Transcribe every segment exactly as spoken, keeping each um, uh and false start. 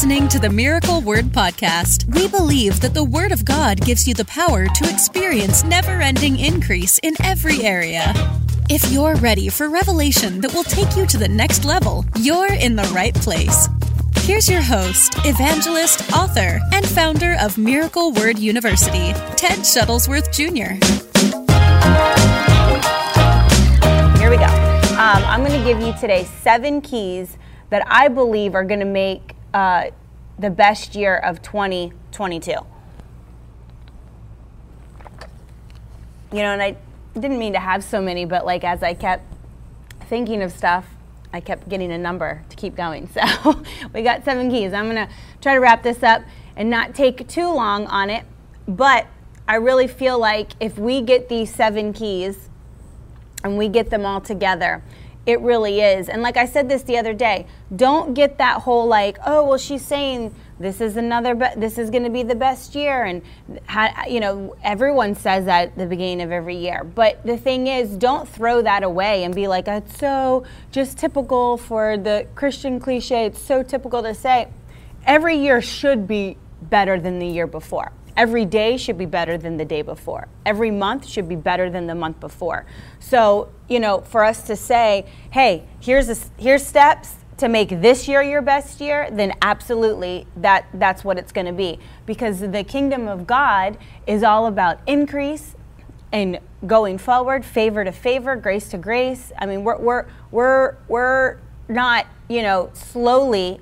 listening to the Miracle Word Podcast. We believe that the Word of God gives you the power to experience never-ending increase in every area. If you're ready for revelation that will take you to the next level, you're in the right place. Here's your host, evangelist, author, and founder of Miracle Word University, Ted Shuttlesworth Junior Here we go. Um, I'm going to give you today seven keys that I believe are going to make uh, the best year of twenty twenty-two. You know, and I didn't mean to have so many, but like as I kept thinking of stuff, I kept getting a number to keep going. So we got seven keys. I'm going to try to wrap this up and not take too long on it. But I really feel like if we get these seven keys and we get them all together, it really is. And like I said this the other day, don't get that whole like, oh, well, she's saying this is another, be- this is going to be the best year. And, ha- you know, everyone says that at the beginning of every year. But the thing is, don't throw that away and be like, it's so just typical for the Christian cliche. It's so typical to say. Every year should be better than the year before. Every day should be better than the day before. Every month should be better than the month before. So, you know, for us to say, hey, here's a, here's steps to make this year your best year, then absolutely that that's what it's going to be. Because the kingdom of God is all about increase and going forward, favor to favor, grace to grace. I mean, we're we're we're we're not, you know, slowly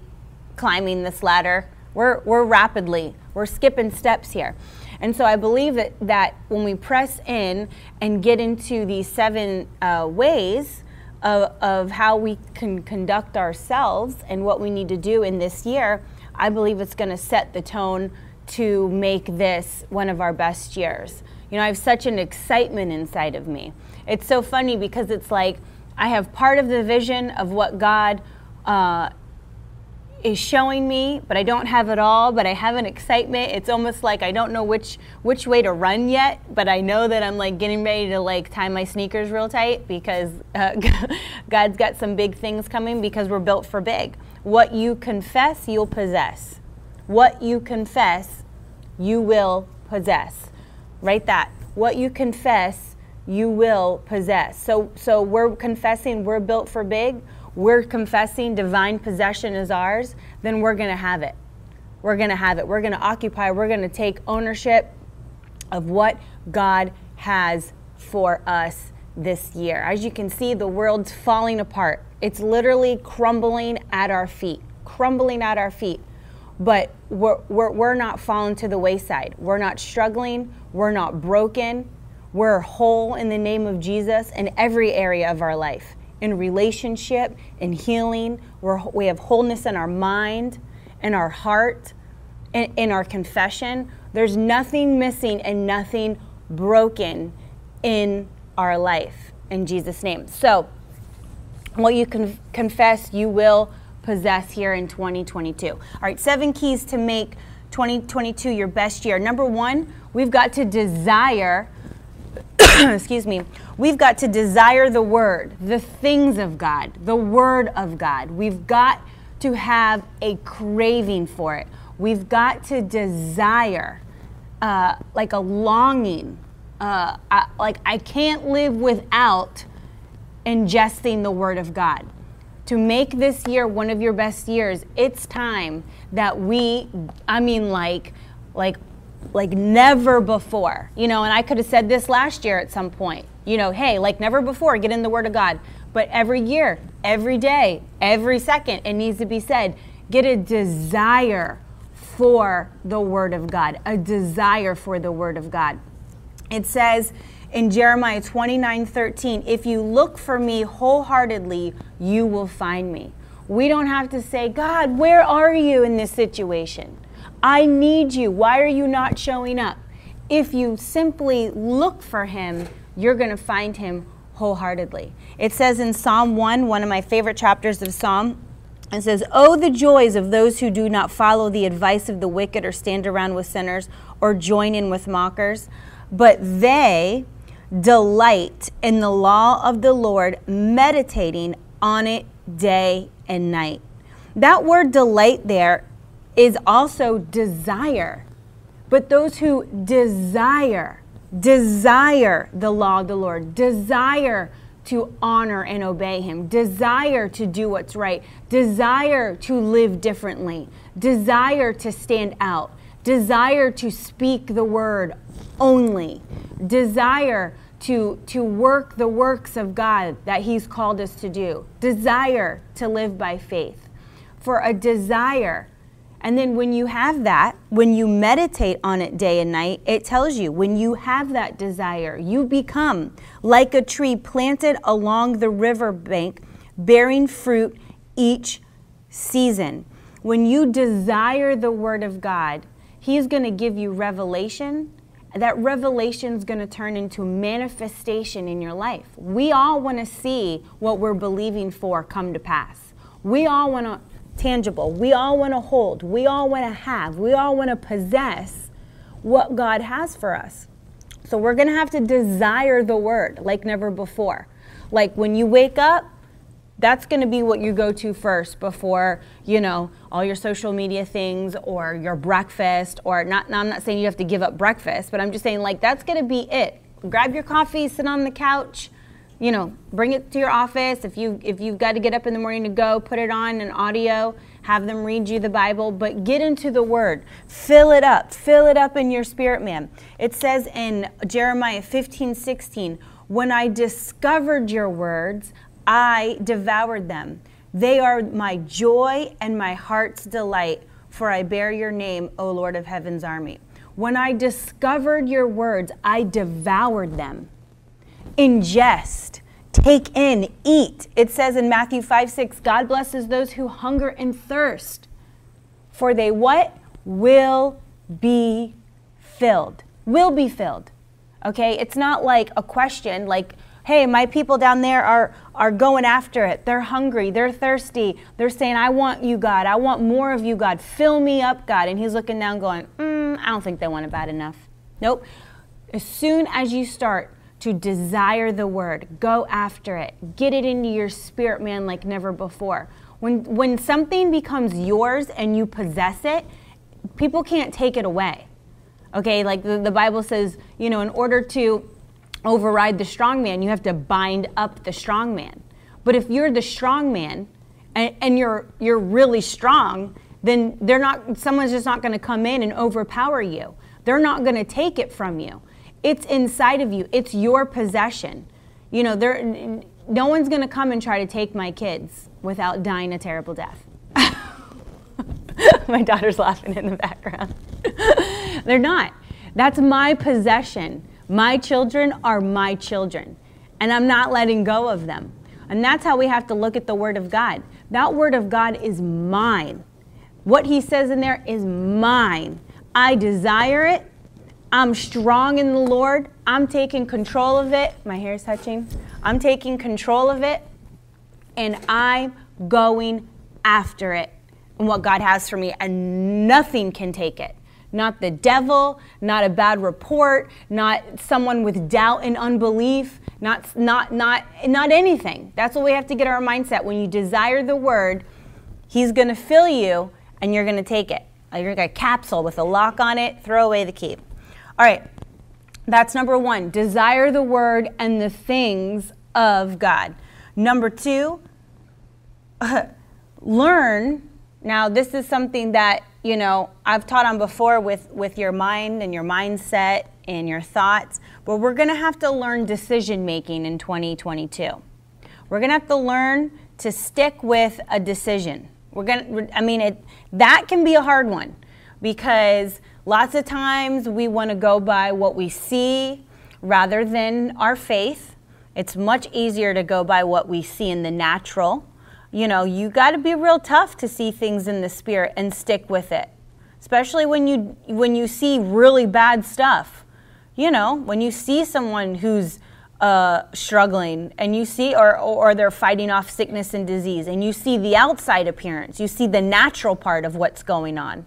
climbing this ladder. We're we're rapidly. We're skipping steps here. And so I believe that, that when we press in and get into these seven uh, ways of, of how we can conduct ourselves and what we need to do in this year, I believe it's going to set the tone to make this one of our best years. You know, I have such an excitement inside of me. It's so funny because it's like I have part of the vision of what God uh is showing me, but I don't have it all, but I have an excitement. It's almost like I don't know which which way to run yet, but I know that I'm like getting ready to like tie my sneakers real tight because uh, God's got some big things coming because we're built for big. What you confess, you'll possess. What you confess, you will possess. Write that. What you confess, you will possess. So so we're confessing we're built for big. We're confessing divine possession is ours, then we're going to have it. We're going to have it. We're going to occupy. We're going to take ownership of what God has for us this year. As you can see, the world's falling apart. It's literally crumbling at our feet, crumbling at our feet. But we're, we're, we're not falling to the wayside. We're not struggling. We're not broken. We're whole in the name of Jesus in every area of our life. In relationship, in healing, we're, we have wholeness in our mind, in our heart, in, in our confession. There's nothing missing and nothing broken in our life, in Jesus' name. So, what you con- confess, you will possess here in twenty twenty-two. All right, seven keys to make twenty twenty-two your best year. Number one, we've got to desire excuse me, we've got to desire the Word, the things of God, the Word of God. We've got to have a craving for it. We've got to desire, uh, like a longing. Uh, I, like I can't live without ingesting the Word of God. To make this year one of your best years, it's time that we, I mean like, like, like never before, you know, and I could have said this last year at some point, you know, hey, like never before, get in the Word of God. But every year, every day, every second, it needs to be said, get a desire for the Word of God, a desire for the Word of God. It says in Jeremiah twenty-nine thirteen, if you look for me wholeheartedly, you will find me. We don't have to say, God, where are you in this situation? I need you. Why are you not showing up? If you simply look for him, you're going to find him wholeheartedly. It says in Psalm one, one of my favorite chapters of Psalm, it says, oh, the joys of those who do not follow the advice of the wicked or stand around with sinners or join in with mockers, but they delight in the law of the Lord, meditating on it day and night. That word delight there is also desire. But those who desire, desire the law of the Lord, desire to honor and obey him, desire to do what's right, desire to live differently, desire to stand out, desire to speak the word only, desire to, to work the works of God that he's called us to do, desire to live by faith. For a desire, and then when you have that, when you meditate on it day and night, it tells you when you have that desire, you become like a tree planted along the riverbank, bearing fruit each season. When you desire the word of God, he's going to give you revelation. That revelation is going to turn into manifestation in your life. We all want to see what we're believing for come to pass. We all want to tangible. We all want to hold. We all want to have. We all want to possess what God has for us. So we're going to have to desire the word like never before. Like when you wake up, that's going to be what you go to first before, you know, all your social media things or your breakfast or not. Now, I'm not saying you have to give up breakfast, but I'm just saying like that's going to be it. Grab your coffee, sit on the couch. You know, bring it to your office. If, you, if you've got to get up in the morning to go, put it on an audio, have them read you the Bible, but get into the Word. Fill it up. Fill it up in your spirit, man. It says in Jeremiah fifteen sixteen, when I discovered your words, I devoured them. They are my joy and my heart's delight, for I bear your name, O Lord of heaven's army. When I discovered your words, I devoured them. Ingest, take in, eat. It says in Matthew five six, God blesses those who hunger and thirst, for they what? Will be filled. Will be filled. Okay? It's not like a question like, hey, my people down there are, are going after it. They're hungry. They're thirsty. They're saying, I want you, God. I want more of you, God. Fill me up, God. And he's looking down going, mm, I don't think they want it bad enough. Nope. As soon as you start to desire the word, go after it, get it into your spirit, man, like never before. When, when something becomes yours and you possess it, people can't take it away. Okay, like the, the Bible says, you know, in order to override the strong man, you have to bind up the strong man. But if you're the strong man and, and you're, you're really strong, then they're not, someone's just not going to come in and overpower you. They're not going to take it from you. It's inside of you. It's your possession. You know, there, no one's going to come and try to take my kids without dying a terrible death. My daughter's laughing in the background. They're not. That's my possession. My children are my children, and I'm not letting go of them. And that's how we have to look at the Word of God. That Word of God is mine. What he says in there is mine. I desire it. I'm strong in the Lord. I'm taking control of it. My hair's touching. I'm taking control of it, and I'm going after it and what God has for me, and nothing can take it. Not the devil, not a bad report, not someone with doubt and unbelief, not, not, not, not anything. That's what we have to get our mindset. When you desire the word, he's going to fill you, and you're going to take it. You're like a capsule with a lock on it. Throw away the key. All right, that's number one, desire the word and the things of God. Number two, uh, learn. Now, this is something that, you know, I've taught on before with, with your mind and your mindset and your thoughts, but we're going to have to learn decision making in twenty twenty-two. We're going to have to learn to stick with a decision. We're going to, I mean, it, that can be a hard one because lots of times we want to go by what we see rather than our faith. It's much easier to go by what we see in the natural. You know, you got to be real tough to see things in the spirit and stick with it, especially when you when you see really bad stuff. You know, when you see someone who's uh, struggling and you see or, or they're fighting off sickness and disease and you see the outside appearance, you see the natural part of what's going on.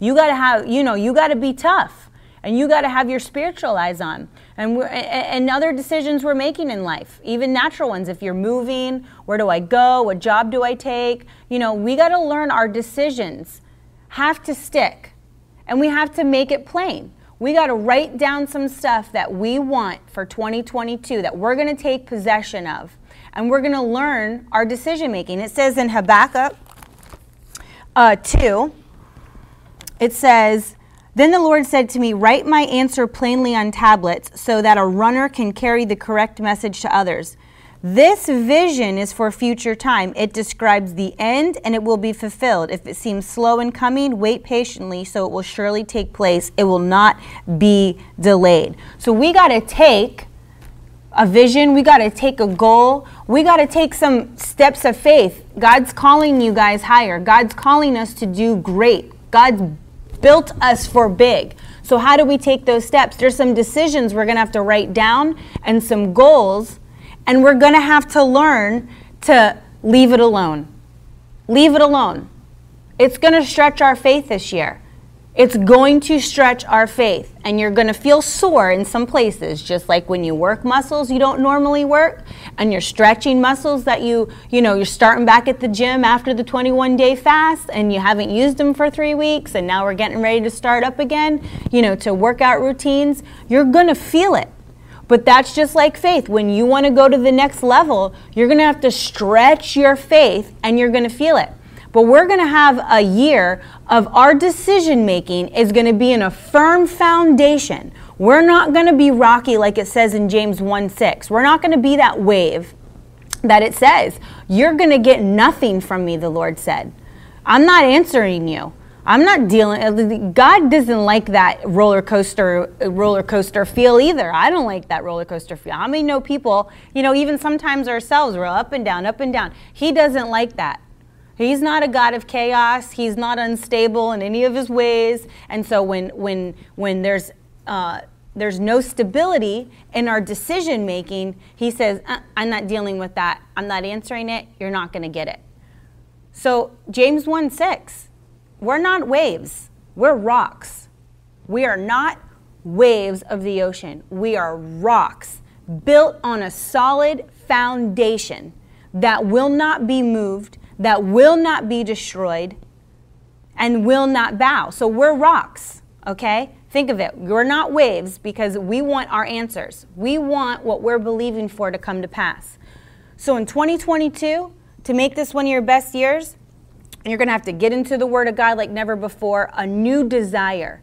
You got to have, you know, you got to be tough and you got to have your spiritual eyes on and, we're, and other decisions we're making in life, even natural ones. If you're moving, where do I go? What job do I take? You know, we got to learn our decisions have to stick, and we have to make it plain. We got to write down some stuff that we want for twenty twenty-two that we're going to take possession of, and we're going to learn our decision making. It says in Habakkuk uh, two, it says, "Then the Lord said to me, write my answer plainly on tablets so that a runner can carry the correct message to others. This vision is for future time. It describes the end, and it will be fulfilled. If it seems slow in coming, wait patiently, so it will surely take place. It will not be delayed." So we got to take a vision. We got to take a goal. We got to take some steps of faith. God's calling you guys higher. God's calling us to do great. God's built us for big. So how do we take those steps? There's some decisions we're going to have to write down and some goals. And we're going to have to learn to leave it alone. Leave it alone. It's going to stretch our faith this year. It's going to stretch our faith. And you're going to feel sore in some places, just like when you work muscles you don't normally work, and you're stretching muscles that you, you know, you're starting back at the gym after the twenty-one day fast, and you haven't used them for three weeks, and now we're getting ready to start up again, you know, to workout routines. You're going to feel it. But that's just like faith. When you want to go to the next level, you're going to have to stretch your faith, and you're going to feel it. But we're going to have a year of our decision making is going to be in a firm foundation. We're not going to be rocky like it says in James one six. We're not going to be that wave that it says. You're going to get nothing from me, the Lord said. I'm not answering you. I'm not dealing, God doesn't like that roller coaster roller coaster feel either. I don't like that roller coaster feel. I mean, no people, you know, even sometimes ourselves, we're up and down, up and down. He doesn't like that. He's not a God of chaos. He's not unstable in any of his ways. And so when when when there's uh, there's no stability in our decision making, he says, uh, I'm not dealing with that. I'm not answering it. You're not going to get it. So James one six. We're not waves, we're rocks. We are not waves of the ocean. We are rocks built on a solid foundation that will not be moved, that will not be destroyed, and will not bow. So we're rocks, okay? Think of it, we're not waves because we want our answers. We want what we're believing for to come to pass. So in twenty twenty-two, to make this one of your best years, and you're going to have to get into the Word of God like never before. A new desire,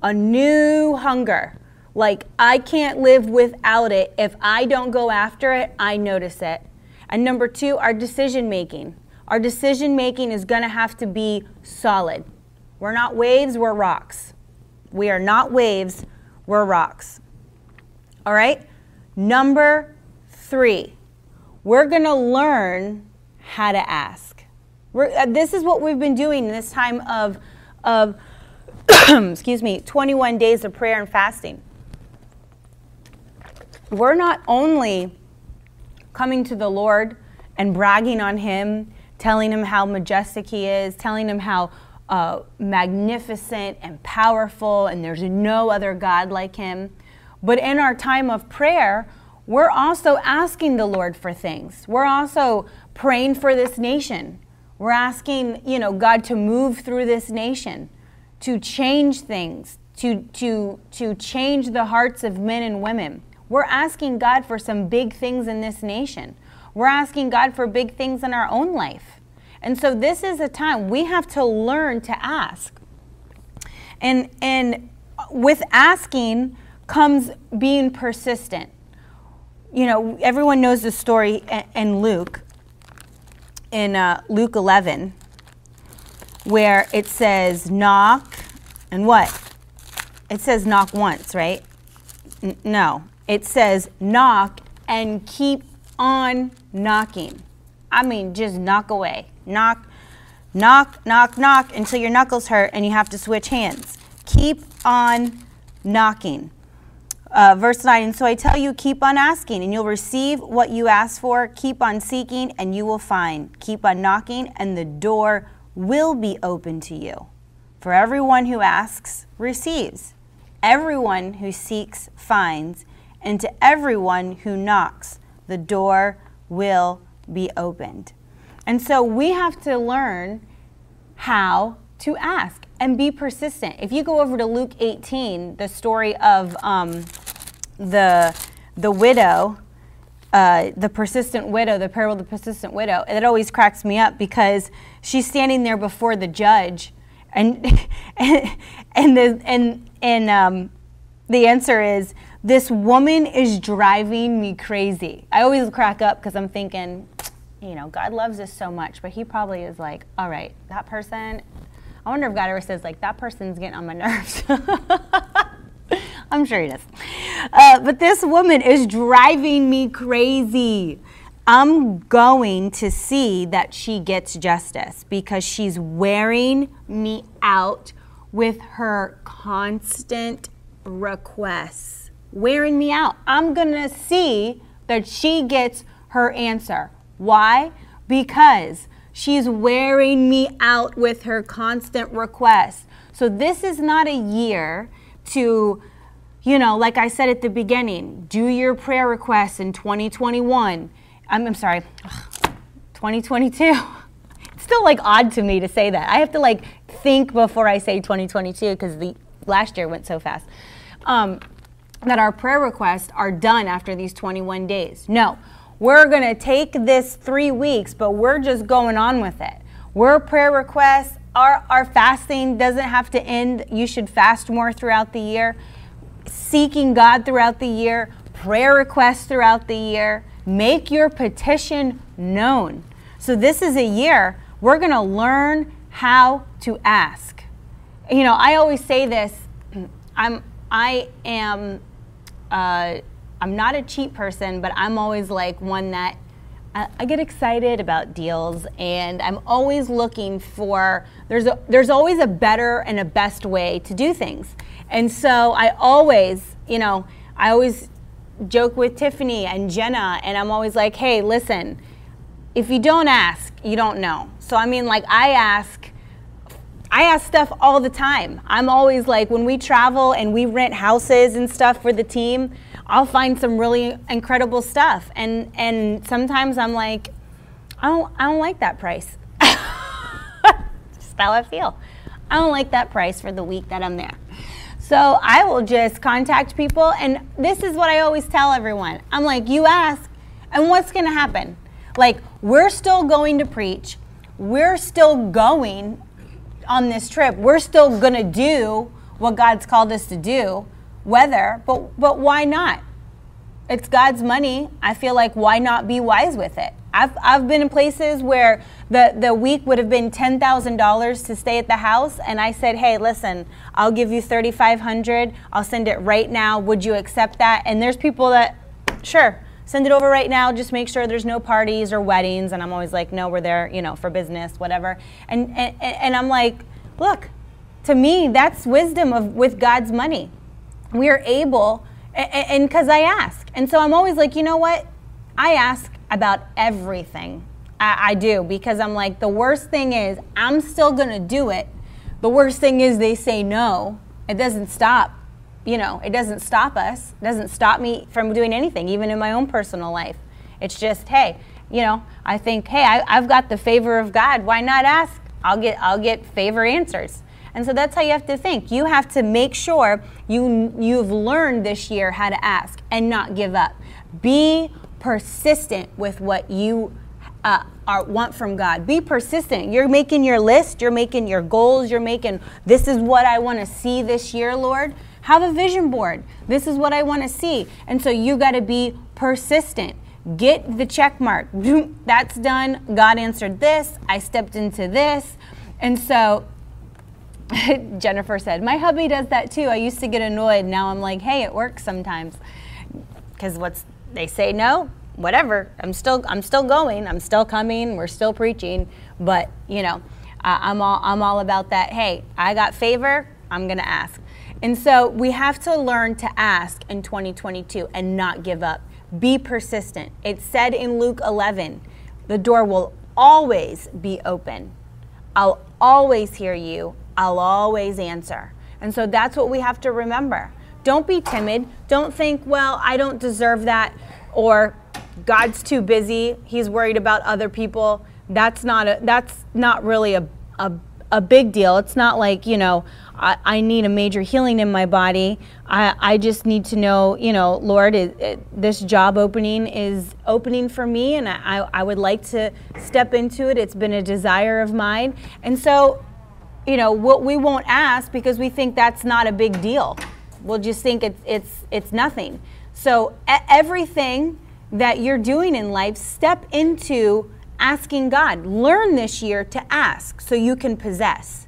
a new hunger. Like, I can't live without it. If I don't go after it, I notice it. And number two, our decision making. Our decision making is going to have to be solid. We're not waves, we're rocks. We are not waves, we're rocks. All right? Number three, we're going to learn how to ask. We're, this is what we've been doing this time of, of excuse me, twenty-one days of prayer and fasting. We're not only coming to the Lord and bragging on Him, telling Him how majestic He is, telling Him how uh, magnificent and powerful, and there's no other God like Him. But in our time of prayer, we're also asking the Lord for things. We're also praying for this nation. We're asking, you know, God to move through this nation, to change things, to to to change the hearts of men and women. We're asking God for some big things in this nation. We're asking God for big things in our own life. And so this is a time we have to learn to ask. And and with asking comes being persistent. You know, everyone knows the story in Luke. in uh, Luke eleven, where it says knock, and what? It says knock once, right? N- no, it says knock and keep on knocking. I mean, just knock away. Knock, knock, knock, knock until your knuckles hurt and you have to switch hands. Keep on knocking. Uh, verse nine, and so I tell you, keep on asking, and you'll receive what you ask for. Keep on seeking, and you will find. Keep on knocking, and the door will be open to you. For everyone who asks receives. Everyone who seeks finds. And to everyone who knocks, the door will be opened. And so we have to learn how to ask. and be persistent. If you go over to Luke eighteen, the story of um, the the widow, uh, the persistent widow, the parable of the persistent widow, it always cracks me up because she's standing there before the judge, and and and the, and and um, the answer is, this woman is driving me crazy. I always crack up because I'm thinking, you know, God loves us so much, but he probably is like, all right, that person, I wonder if God ever says, like, that person's getting on my nerves. I'm sure he does. Uh, but this woman is driving me crazy. I'm going to see that she gets justice because she's wearing me out with her constant requests. Wearing me out. I'm going to see that she gets her answer. Why? Because she's wearing me out with her constant requests. So this is not a year to, you know, like I said at the beginning, do your prayer requests in twenty twenty-one. I'm, I'm sorry, twenty twenty-two. It's still like odd to me to say that. I have to like think before I say twenty twenty-two because the last year went so fast. Um, that our prayer requests are done after these twenty-one days. No. We're going to take this three weeks, but we're just going on with it. We're prayer requests. Our, our fasting doesn't have to end. You should fast more throughout the year. Seeking God throughout the year. Prayer requests throughout the year. Make your petition known. So this is a year we're going to learn how to ask. You know, I always say this. I'm, I am... Uh, I'm not a cheap person, but I'm always like one that I, I get excited about deals, and I'm always looking for, there's a, there's always a better and a best way to do things. And so I always, you know, I always joke with Tiffany and Jenna, and I'm always like, hey, listen, if you don't ask, you don't know. So I mean, like I ask, I ask stuff all the time. I'm always like, when we travel and we rent houses and stuff for the team, I'll find some really incredible stuff, and and sometimes I'm like, I don't I don't like that price. Just how I feel. I don't like that price for the week that I'm there. So I will just contact people, and this is what I always tell everyone. I'm like, you ask, and what's gonna happen? Like, we're still going to preach, we're still going on this trip, we're still gonna do what God's called us to do. Whether, but but why not? It's God's money. I feel like, why not be wise with it? I've I've been in places where the the week would have been ten thousand dollars to stay at the house, and I said, hey, listen, I'll give you thirty five hundred. I'll send it right now. Would you accept that? And there's people that, sure, send it over right now. Just make sure there's no parties or weddings. And I'm always like, no, we're there, you know, for business, whatever. And and and I'm like, look, to me, that's wisdom of with God's money. We are able, and because I ask. And so I'm always like, you know what? I ask about everything. I, I do, because I'm like, the worst thing is I'm still going to do it. The worst thing is they say no. It doesn't stop, you know, it doesn't stop us. It doesn't stop me from doing anything, even in my own personal life. It's just, hey, you know, I think, hey, I, I've got the favor of God. Why not ask? I'll get, I'll get favor answers. And so that's how you have to think. You have to make sure you, you've learned this year how to ask and not give up. Be persistent with what you uh, are, want from God. Be persistent. You're making your list. You're making your goals. You're making, this is what I want to see this year, Lord. Have a vision board. This is what I want to see. And so you got to be persistent. Get the check mark. That's done. God answered this. I stepped into this. And so... Jennifer said, my hubby does that too. I used to get annoyed. Now I'm like, hey, it works sometimes. Because what's they say no, whatever. I'm still I'm still going. I'm still coming. We're still preaching. But, you know, uh, I'm all I'm all about that. Hey, I got favor. I'm going to ask. And so we have to learn to ask in twenty twenty-two and not give up. Be persistent. It said in Luke eleven, the door will always be open. I'll always hear you. I'll always answer. And so that's what we have to remember. Don't be timid. Don't think, well, I don't deserve that, or God's too busy. He's worried about other people. That's not a, that's not really a, a, a big deal. It's not like, you know, I, I need a major healing in my body. I, I just need to know, you know, Lord, it, it, this job opening is opening for me, and I, I would like to step into it. It's been a desire of mine. And so, you know, what we won't ask because we think that's not a big deal. We'll just think it's, it's, it's nothing. So everything that you're doing in life, step into asking God. Learn this year to ask so you can possess.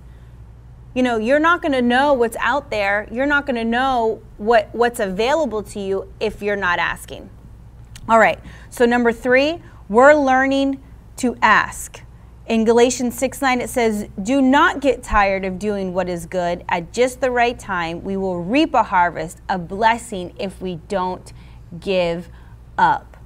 You know, you're not going to know what's out there. You're not going to know what, what's available to you if you're not asking. All right. So number three, we're learning to ask. In Galatians six nine, it says, do not get tired of doing what is good. At just the right time, we will reap a harvest, a blessing, if we don't give up.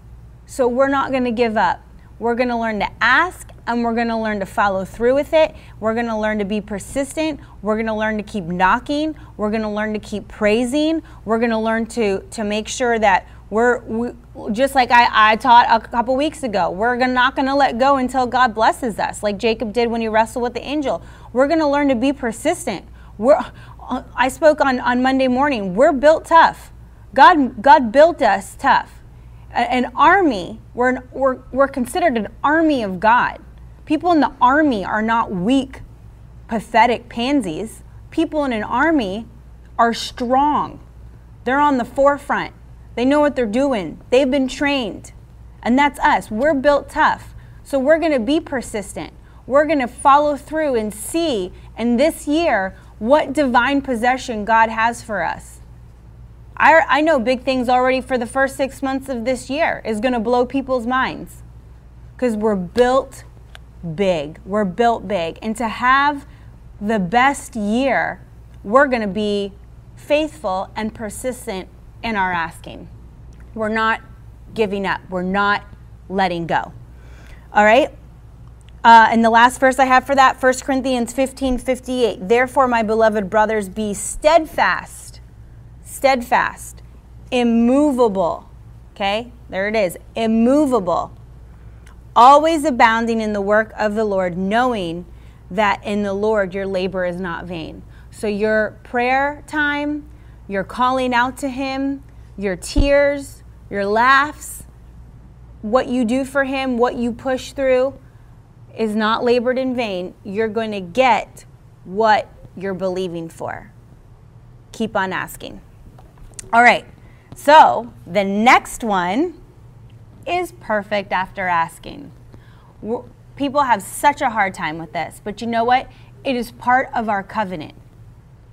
So we're not going to give up. We're going to learn to ask, and we're going to learn to follow through with it. We're going to learn to be persistent. We're going to learn to keep knocking. We're going to learn to keep praising. We're going to learn to to make sure that we're, we, just like I, I taught a couple weeks ago, we're gonna, not going to let go until God blesses us, like Jacob did when he wrestled with the angel. We're going to learn to be persistent. We're, I spoke on, on Monday morning, we're built tough. God, God built us tough. An army, we're, an, we're, we're considered an army of God. People in the army are not weak, pathetic pansies. People in an army are strong. They're on the forefront. They know what they're doing. They've been trained. And that's us. We're built tough. So we're going to be persistent. We're going to follow through and see in this year what divine possession God has for us. I, I know big things already for the first six months of this year is going to blow people's minds because we're built big. We're built big. And to have the best year, we're going to be faithful and persistent in our asking. We're not giving up. We're not letting go. All right. Uh, and the last verse I have for that, First Corinthians fifteen fifty-eight. Therefore, my beloved brothers, be steadfast. Steadfast, immovable, okay? There it is, immovable. Always abounding in the work of the Lord, knowing that in the Lord your labor is not vain. So your prayer time, your calling out to Him, your tears, your laughs, what you do for Him, what you push through is not labored in vain. You're going to get what you're believing for. Keep on asking. All right, so the next one is perfect after asking. We're, people have such a hard time with this, but you know what? It is part of our covenant.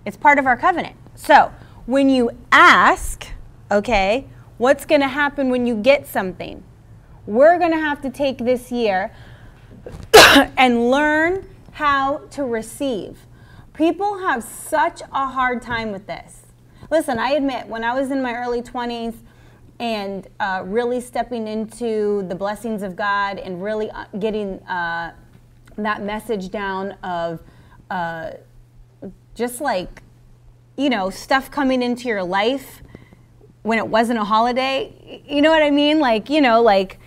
It's part of our covenant. So when you ask, okay, what's going to happen when you get something? We're going to have to take this year and learn how to receive. People have such a hard time with this. Listen, I admit, when I was in my early twenties and uh, really stepping into the blessings of God and really getting uh, that message down of uh, just like, you know, stuff coming into your life when it wasn't a holiday, you know what I mean? Like, you know, like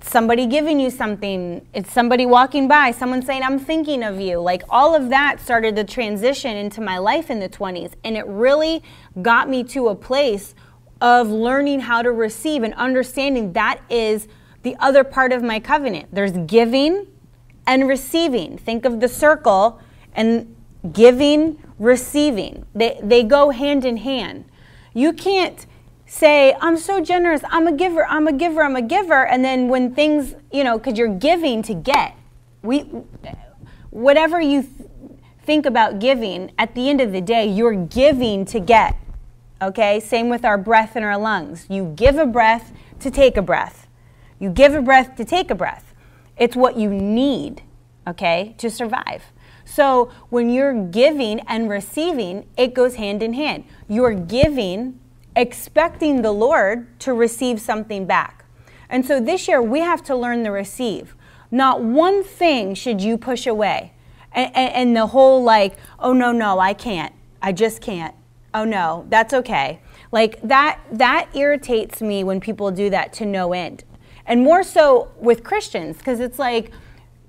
somebody giving you something, it's somebody walking by, someone saying, I'm thinking of you. Like all of that started to transition into my life in the twenties. And it really got me to a place of learning how to receive and understanding that is the other part of my covenant. There's giving and receiving. Think of the circle and giving, receiving. They, they go hand in hand. You can't say, I'm so generous, I'm a giver, I'm a giver, I'm a giver, and then when things, you know, because you're giving to get. We, whatever you th- think about giving, at the end of the day, you're giving to get, okay? Same with our breath and our lungs. You give a breath to take a breath. You give a breath to take a breath. It's what you need, okay, to survive. So when you're giving and receiving, it goes hand in hand. You're giving, expecting the Lord to receive something back. And so this year we have to learn to receive. Not one thing should you push away. And, and, and the whole like, oh no, no, I can't. I just can't. Oh no, that's okay. Like that, that irritates me when people do that to no end. And more so with Christians, because it's like,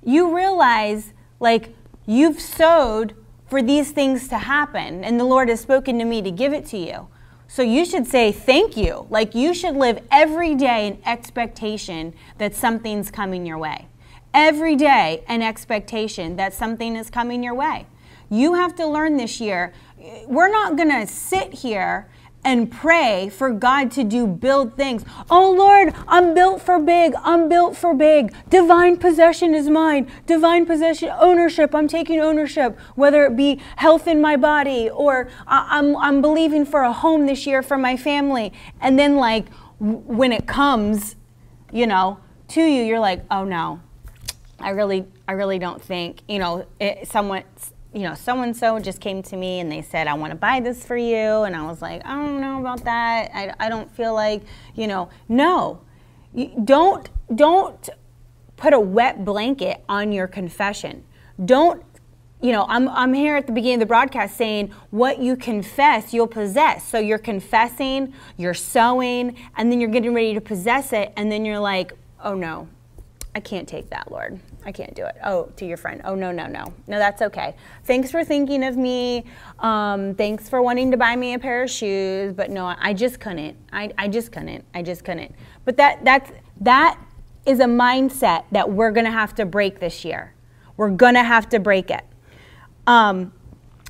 you realize like, You've sowed for these things to happen, and the Lord has spoken to me to give it to you. So you should say thank you. Like, you should live every day in expectation that something's coming your way. Every day an expectation that something is coming your way. You have to learn this year. We're not going to sit here and pray for God to do build things. Oh Lord, I'm built for big. I'm built for big. Divine possession is mine. Divine possession, ownership. I'm taking ownership, whether it be health in my body or I'm, I'm believing for a home this year for my family. And then like when it comes, you know, to you, you're like, oh no, I really, I really don't think, you know, it, someone, you know, so-and-so just came to me and they said, I want to buy this for you. And I was like, I don't know about that. I, I don't feel like, you know, no, you don't, don't put a wet blanket on your confession. Don't, you know, I'm, I'm here at the beginning of the broadcast saying what you confess, you'll possess. So you're confessing, you're sowing, and then you're getting ready to possess it. And then you're like, oh no, I can't take that, Lord. I can't do it. Oh, to your friend. Oh, no, no, no. No, that's okay. Thanks for thinking of me. Um, thanks for wanting to buy me a pair of shoes. But no, I just couldn't. I, I just couldn't. I just couldn't. But that that's, that is a mindset that we're going to have to break this year. We're going to have to break it. Um,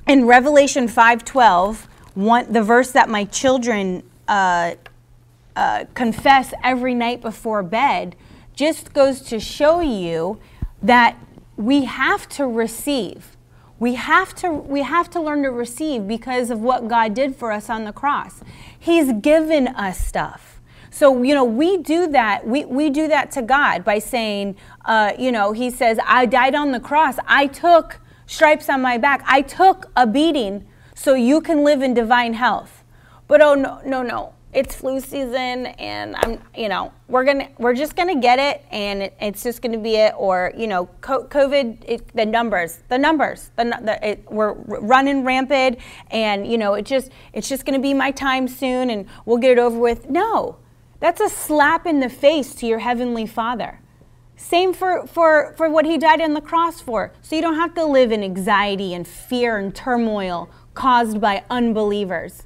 in Revelation five twelve, one, the verse that my children uh, uh, confess every night before bed, just goes to show you that we have to receive. We have to, we have to learn to receive because of what God did for us on the cross. He's given us stuff. So, you know, we do that. We, we do that to God by saying, uh, you know, he says, I died on the cross. I took stripes on my back. I took a beating so you can live in divine health. But oh, no, no, no. It's flu season and I'm, you know, we're going to, we're just going to get it and it, it's just going to be it. Or, you know, COVID, it, the numbers, the numbers, the, the, it, we're running rampant and, you know, it just, it's just going to be my time soon and we'll get it over with. No, that's a slap in the face to your Heavenly Father. Same for, for, for what he died on the cross for. So you don't have to live in anxiety and fear and turmoil caused by unbelievers.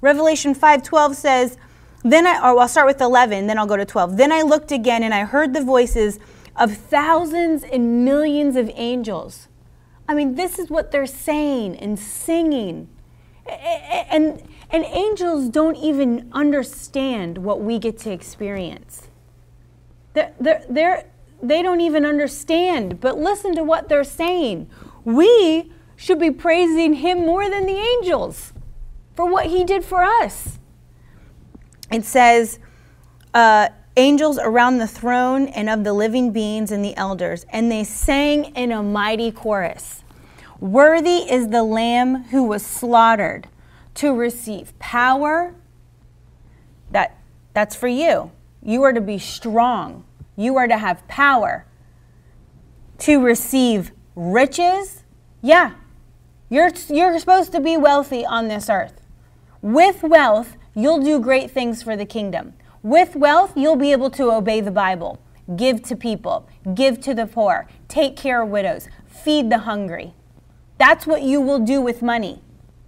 Revelation five twelve says, then I, or I'll start with eleven, then I'll go to twelve. Then I looked again and I heard the voices of thousands and millions of angels. I mean, this is what they're saying and singing. And, and angels don't even understand what we get to experience. They're, they're, they're, they don't even understand, but listen to what they're saying. We should be praising him more than the angels for what he did for us. It says, uh, angels around the throne and of the living beings and the elders, and they sang in a mighty chorus. Worthy is the Lamb who was slaughtered to receive power. That, that's for you. You are to be strong. You are to have power. To receive riches. Yeah, you're, you're supposed to be wealthy on this earth. With wealth, you'll do great things for the kingdom. With wealth, you'll be able to obey the Bible, give to people, give to the poor, take care of widows, feed the hungry. That's what you will do with money.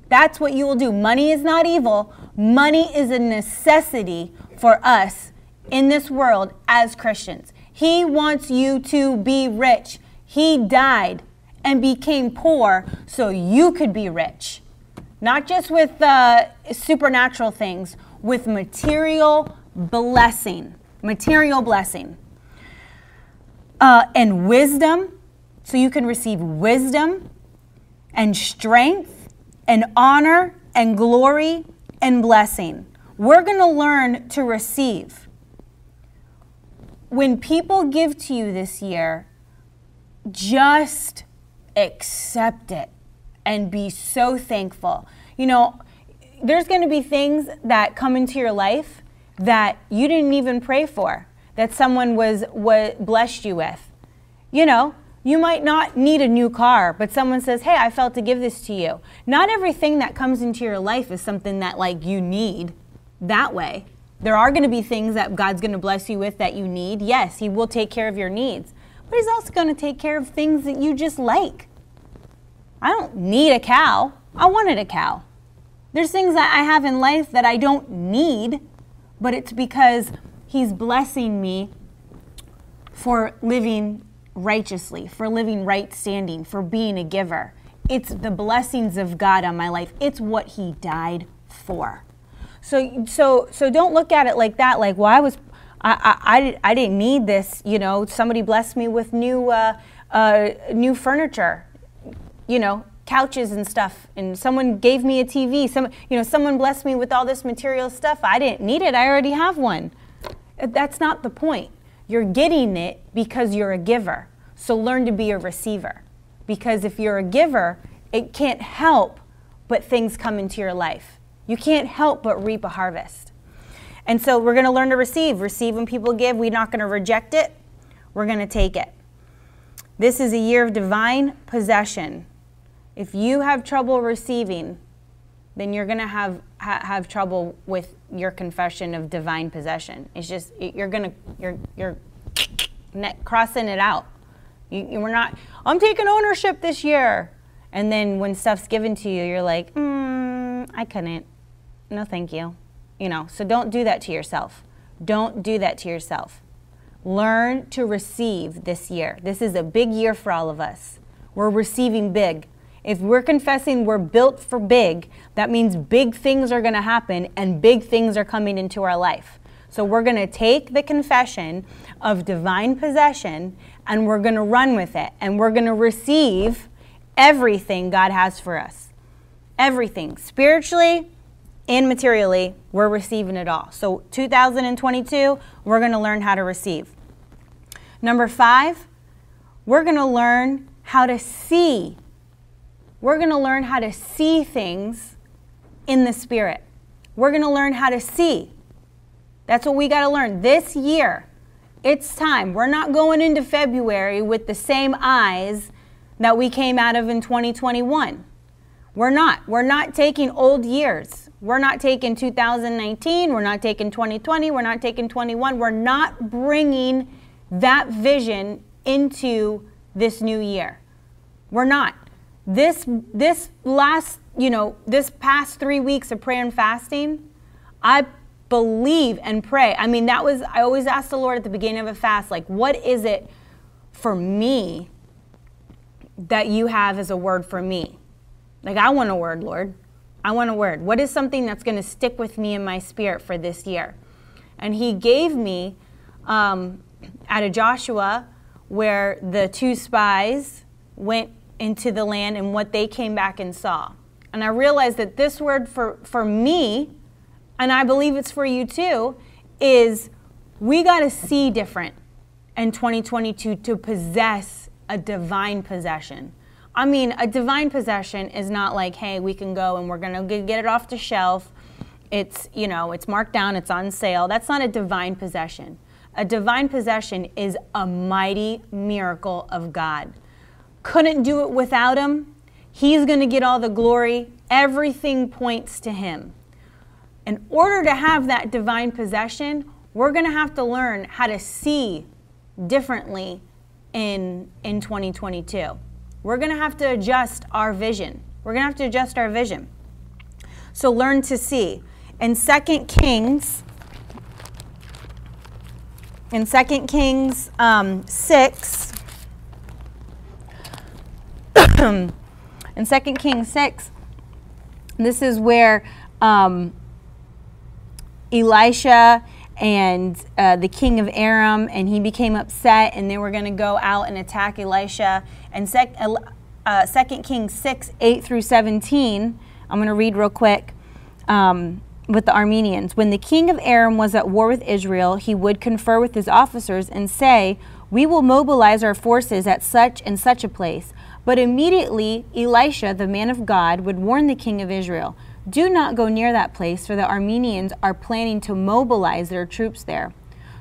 That's what you will do. Money is not evil. Money is a necessity for us in this world as Christians. He wants you to be rich. He died and became poor so you could be rich. Not just with uh, supernatural things, with material blessing, material blessing. Uh, and wisdom, so you can receive wisdom and strength and honor and glory and blessing. We're going to learn to receive. When people give to you this year, just accept it. And be so thankful. You know, there's going to be things that come into your life that you didn't even pray for, that someone was, was blessed you with. You know, you might not need a new car, but someone says, hey, I felt to give this to you. Not everything that comes into your life is something that like you need that way. There are going to be things that God's going to bless you with that you need. Yes, he will take care of your needs, but he's also going to take care of things that you just like. I don't need a cow. I wanted a cow. There's things that I have in life that I don't need, but it's because he's blessing me for living righteously, for living right standing, for being a giver. It's the blessings of God on my life. It's what he died for. So so so don't look at it like that, like, well, I was I I I didn't need this, you know, somebody blessed me with new uh uh new furniture, you know, couches and stuff, and someone gave me a T V, some you know, someone blessed me with all this material stuff. I didn't need it. I already have one. That's not the point. You're getting it because you're a giver. So learn to be a receiver. Because if you're a giver, it can't help but things come into your life. You can't help but reap a harvest. And so we're going to learn to receive. Receive when people give. We're not going to reject it. We're going to take it. This is a year of divine possession. If you have trouble receiving, then you're going to have ha- have trouble with your confession of divine possession. It's just, you're going to, you're, you're crossing it out. You, you were not, I'm taking ownership this year. And then when stuff's given to you, you're like, mm, I couldn't. No, thank you. You know, so don't do that to yourself. Don't do that to yourself. Learn to receive this year. This is a big year for all of us. We're receiving big. If we're confessing we're built for big, that means big things are going to happen and big things are coming into our life. So we're going to take the confession of divine possession and we're going to run with it. And we're going to receive everything God has for us. Everything. Spiritually and materially, we're receiving it all. So two thousand twenty-two, we're going to learn how to receive. Number five, we're going to learn how to see. We're going to learn how to see things in the Spirit. We're going to learn how to see. That's what we got to learn this year. It's time. We're not going into February with the same eyes that we came out of in twenty twenty-one. We're not. We're not taking old years. We're not taking two thousand nineteen. We're not taking twenty twenty. We're not taking twenty-one. We're not bringing that vision into this new year. We're not. This this last, you know, this past three weeks of prayer and fasting, I believe and pray. I mean, that was, I always ask the Lord at the beginning of a fast, like, what is it for me that you have as a word for me? Like, I want a word, Lord. I want a word. What is something that's going to stick with me in my spirit for this year? And he gave me um, out of Joshua, where the two spies went into the land and what they came back and saw. And I realized that this word for, for me, and I believe it's for you too, is we got to see different in twenty twenty-two to possess a divine possession. I mean, a divine possession is not like, hey, we can go and we're going to get it off the shelf. It's, you know, it's marked down, it's on sale. That's not a divine possession. A divine possession is a mighty miracle of God. Couldn't do it without him. He's going to get all the glory. Everything points to him. In order to have that divine possession, we're going to have to learn how to see differently in, in twenty twenty-two. We're going to have to adjust our vision. We're going to have to adjust our vision. So learn to see. In Second Kings, in Second Kings um, six, in Second Kings six, this is where um, Elisha and uh, the king of Aram, and he became upset, and they were going to go out and attack Elisha. And sec- uh, Second Kings six, eight through seventeen, I'm going to read real quick um, with the Armenians. When the king of Aram was at war with Israel, he would confer with his officers and say, "We will mobilize our forces at such and such a place." But immediately Elisha, the man of God, would warn the king of Israel, "Do not go near that place, for the Armenians are planning to mobilize their troops there."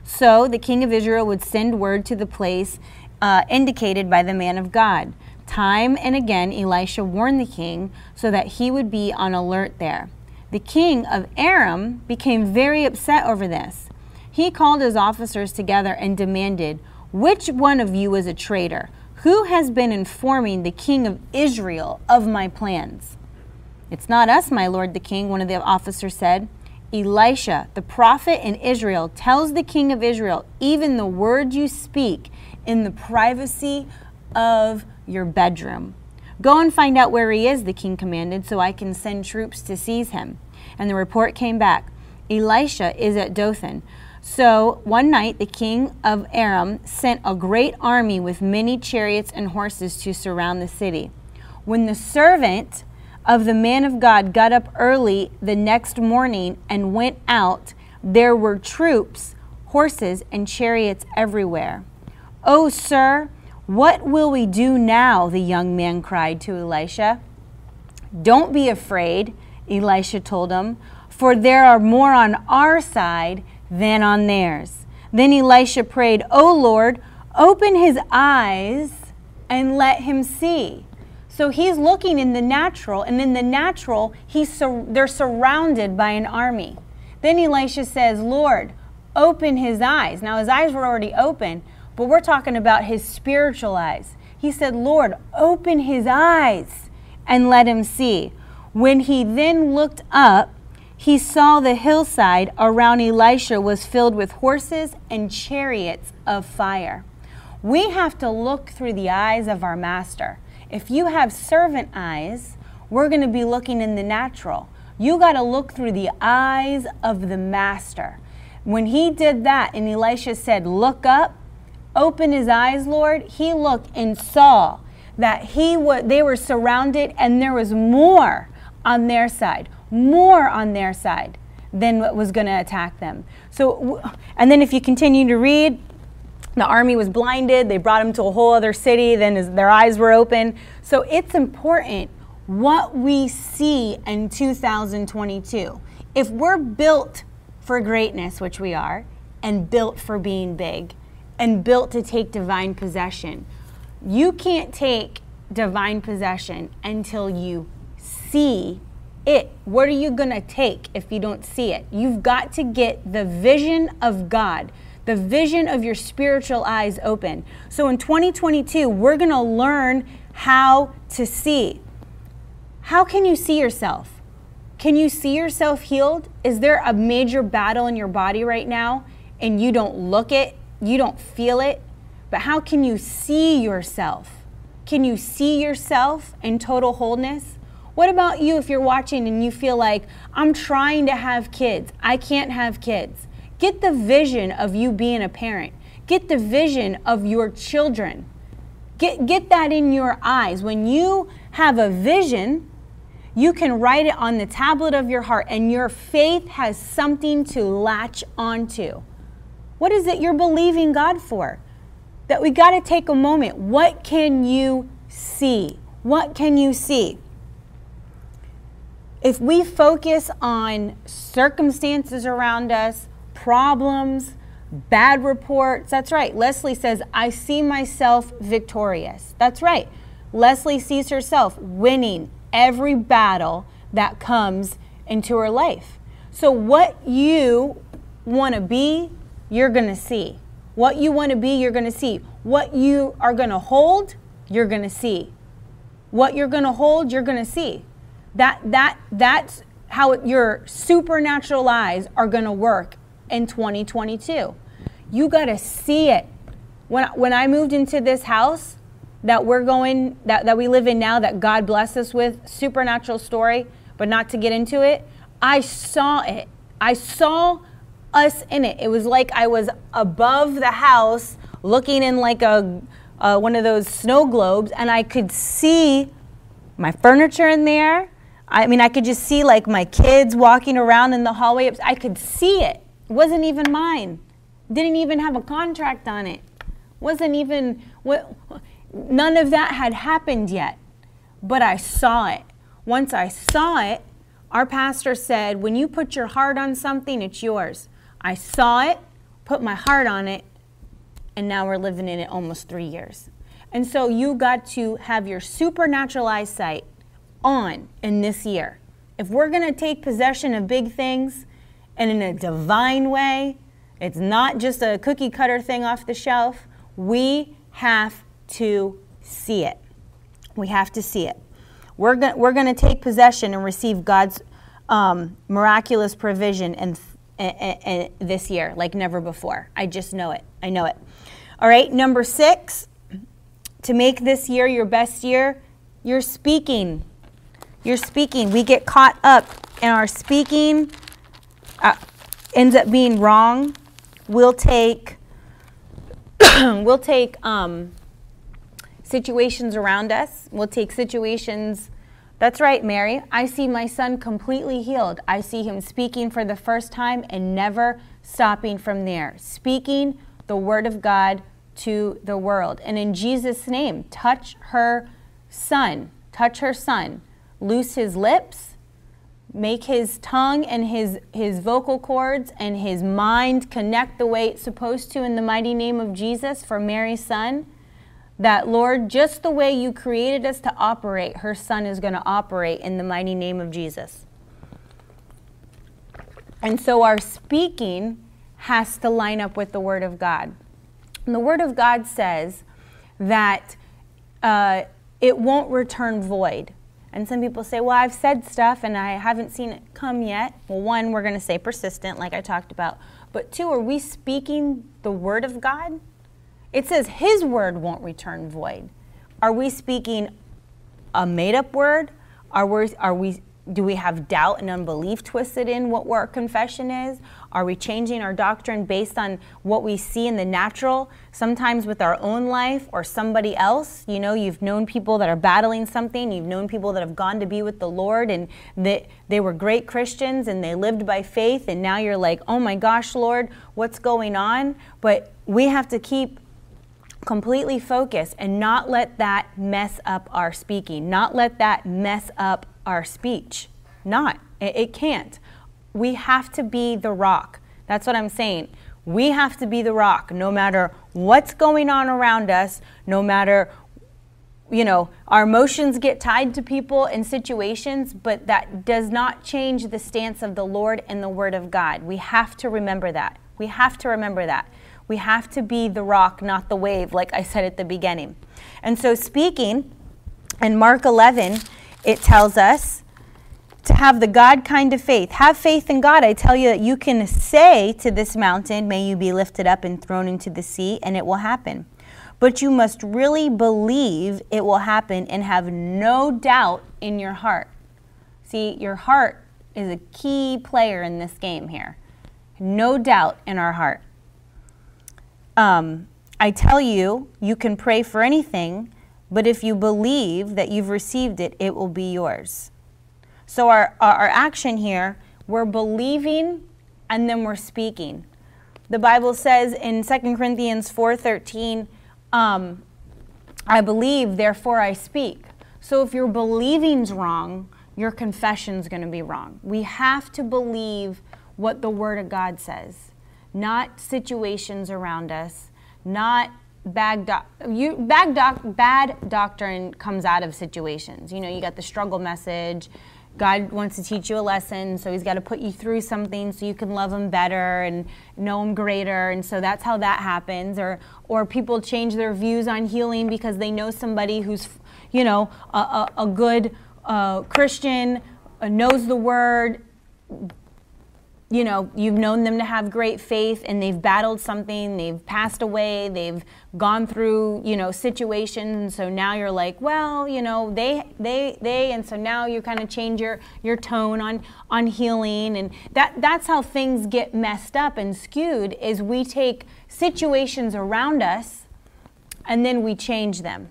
So the king of Israel would send word to the place uh, indicated by the man of God. Time and again Elisha warned the king so that he would be on alert there. The king of Aram became very upset over this. He called his officers together and demanded, "Which one of you is a traitor? Who has been informing the king of Israel of my plans? It's not us, my lord the king, one of the officers said. Elisha, the prophet in Israel, tells the king of Israel, even the word you speak in the privacy of your bedroom. Go and find out where he is, the king commanded, so I can send troops to seize him. And the report came back. Elisha is at Dothan. So one night the king of Aram sent a great army with many chariots and horses to surround the city. When the servant of the man of God got up early the next morning and went out, there were troops, horses, and chariots everywhere. Oh, sir, what will we do now? The young man cried to Elisha. Don't be afraid, Elisha told him, for there are more on our side than on theirs. Then Elisha prayed, O Lord, open his eyes and let him see. So he's looking in the natural, and in the natural, he's sur- they're surrounded by an army. Then Elisha says, Lord, open his eyes. Now his eyes were already open, but we're talking about his spiritual eyes. He said, Lord, open his eyes and let him see. When he then looked up, he saw the hillside around Elisha was filled with horses and chariots of fire. We have to look through the eyes of our master. If you have servant eyes, we're going to be looking in the natural. You got to look through the eyes of the master. When he did that and Elisha said, look up, open his eyes, Lord, he looked and saw that he w- they were surrounded and there was more on their side. more on their side than what was going to attack them. So, and then if you continue to read, the army was blinded. They brought him to a whole other city. Then their eyes were open. So it's important what we see in two thousand twenty-two. If we're built for greatness, which we are, and built for being big, and built to take divine possession, you can't take divine possession until you see it. What are you going to take if you don't see it? You've got to get the vision of God, the vision of your spiritual eyes open. So in twenty twenty-two, we're going to learn how to see. How can you see yourself? Can you see yourself healed? Is there a major battle in your body right now and you don't look it, you don't feel it? But how can you see yourself? Can you see yourself in total wholeness? What about you if you're watching and you feel like, I'm trying to have kids, I can't have kids? Get the vision of you being a parent. Get the vision of your children. Get, get that in your eyes. When you have a vision, you can write it on the tablet of your heart and your faith has something to latch onto. What is it you're believing God for? That we got to take a moment. What can you see? What can you see? If we focus on circumstances around us, problems, bad reports, that's right. Leslie says, I see myself victorious. That's right. Leslie sees herself winning every battle that comes into her life. So what you want to be, you're going to see. What you want to be, you're going to see. What you are going to hold, you're going to see. What you're going to hold, you're going to see. That that that's how it, your supernatural eyes are going to work in twenty twenty-two. You got to see it. When when I moved into this house that we're going that, that we live in now, that God blessed us with, supernatural story, but not to get into it, I saw it. I saw us in it. It was like I was above the house looking in like a uh, one of those snow globes, and I could see my furniture in there. I mean, I could just see like my kids walking around in the hallway. I could see it. It wasn't even mine. Didn't even have a contract on it. Wasn't even, what, none of that had happened yet. But I saw it. Once I saw it, our pastor said, when you put your heart on something, it's yours. I saw it, put my heart on it, and now we're living in it almost three years. And so you got to have your supernatural eyesight on in this year. If we're going to take possession of big things and in a divine way, it's not just a cookie cutter thing off the shelf, we have to see it. We have to see it. We're go we're going to take possession and receive God's um, miraculous provision and, and, and this year like never before. I just know it. I know it. All right, number six, to make this year your best year, you're speaking. You're speaking. We get caught up in our speaking. Uh, ends up being wrong. We'll take we'll take um, situations around us. We'll take situations. That's right, Mary. I see my son completely healed. I see him speaking for the first time and never stopping from there. Speaking the word of God to the world. And in Jesus' name, touch her son. Touch her son. Loose his lips. Make his tongue and his, his vocal cords and his mind connect the way it's supposed to in the mighty name of Jesus for Mary's son. That, Lord, just the way you created us to operate, her son is going to operate in the mighty name of Jesus. And so our speaking has to line up with the Word of God. And the Word of God says that uh, it won't return void. And some people say, well, I've said stuff and I haven't seen it come yet. Well, one, we're going to say persistent, like I talked about. But two, are we speaking the word of God? It says his word won't return void. Are we speaking a made-up word? Are we, are we, do we have doubt and unbelief twisted in what our confession is? Are we changing our doctrine based on what we see in the natural, sometimes with our own life or somebody else? You know, you've known people that are battling something. You've known people that have gone to be with the Lord and that they were great Christians and they lived by faith. And now you're like, oh my gosh, Lord, what's going on? But we have to keep completely focused and not let that mess up our speaking, not let that mess up our speech. Not, it, it can't. We have to be the rock. That's what I'm saying. We have to be the rock no matter what's going on around us, no matter, you know, our emotions get tied to people and situations, but that does not change the stance of the Lord and the Word of God. We have to remember that. We have to remember that. We have to be the rock, not the wave, like I said at the beginning. And so speaking, in Mark eleven, it tells us, to have the God kind of faith. Have faith in God. I tell you that you can say to this mountain, may you be lifted up and thrown into the sea, and it will happen. But you must really believe it will happen and have no doubt in your heart. See, your heart is a key player in this game here. No doubt in our heart. Um, I tell you, you can pray for anything, but if you believe that you've received it, it will be yours. So our, our, our action here, we're believing and then we're speaking. The Bible says in Second Corinthians four thirteen, um, I believe, therefore I speak. So if your believing's wrong, your confession's going to be wrong. We have to believe what the Word of God says, not situations around us, not Bad, doc you, bad, doc bad doctrine comes out of situations. You know, you got the struggle message. God wants to teach you a lesson, so he's got to put you through something so you can love him better and know him greater, and so that's how that happens. Or or people change their views on healing because they know somebody who's, you know, a, a, a good uh, Christian, uh, knows the word. You know, you've known them to have great faith and they've battled something, they've passed away, they've gone through, you know, situations, and so now you're like, well, you know, they, they, they, and so now you kind of change your, your tone on, on healing, and that, that's how things get messed up and skewed, is we take situations around us and then we change them.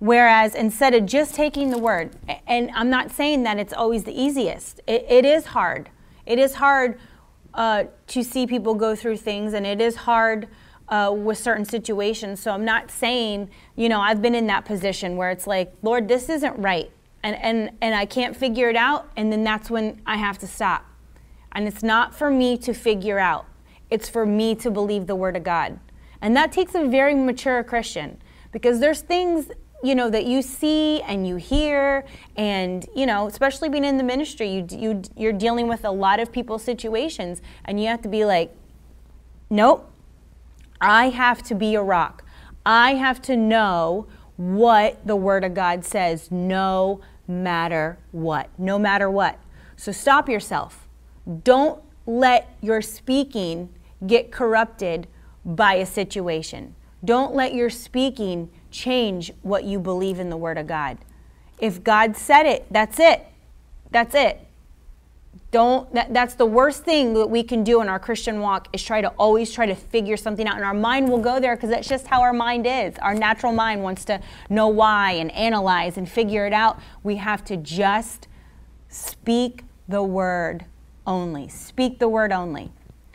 Whereas instead of just taking the word, and I'm not saying that it's always the easiest, it, it is hard. It is hard uh, to see people go through things, and it is hard uh, with certain situations. So I'm not saying, you know, I've been in that position where it's like, Lord, this isn't right, and, and, and I can't figure it out, and then that's when I have to stop. And it's not for me to figure out. It's for me to believe the Word of God. And that takes a very mature Christian, because there's things, you know, that you see and you hear, and, you know, especially being in the ministry, you, you, you're dealing with a lot of people's situations, and you have to be like, nope, I have to be a rock. I have to know what the Word of God says, no matter what. No matter what. So stop yourself. Don't let your speaking get corrupted by a situation. Don't let your speaking change what you believe in the Word of God. If God said it, that's it. That's it. Don't, that, that's the worst thing that we can do in our Christian walk, is try to always try to figure something out. And our mind will go there because that's just how our mind is. Our natural mind wants to know why and analyze and figure it out. We have to just speak the Word only. Speak the Word only.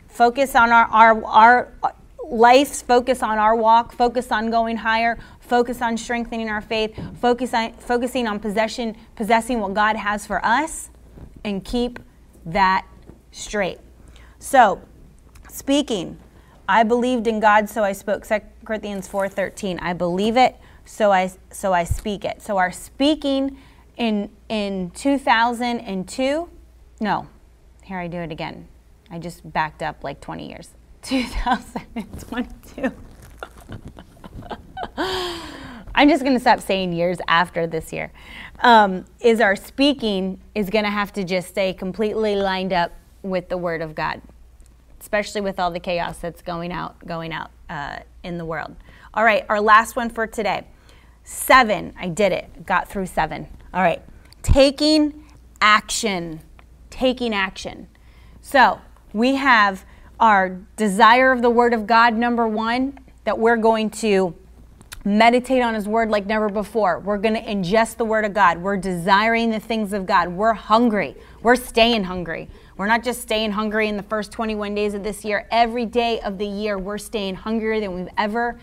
Focus on our, our, our lives, focus on our walk, focus on going higher, focus on strengthening our faith, focus on, focusing on possession, possessing what God has for us, and keep that straight. So, speaking, I believed in God, so I spoke. Second Corinthians four thirteen. I believe it, so I so I speak it. So our speaking in in two thousand two, no, here I do it again. I just backed up like twenty years. two thousand twenty-two. I'm just going to stop saying years after this year. Um, is our speaking is going to have to just stay completely lined up with the Word of God, especially with all the chaos that's going out, going out uh, in the world. All right, our last one for today. Seven, I did it, got through seven. All right, taking action, taking action. So we have our desire of the Word of God, number one, that we're going to meditate on His Word like never before. We're going to ingest the Word of God. We're desiring the things of God. We're hungry. We're staying hungry. We're not just staying hungry in the first twenty-one days of this year. Every day of the year, we're staying hungrier than we've ever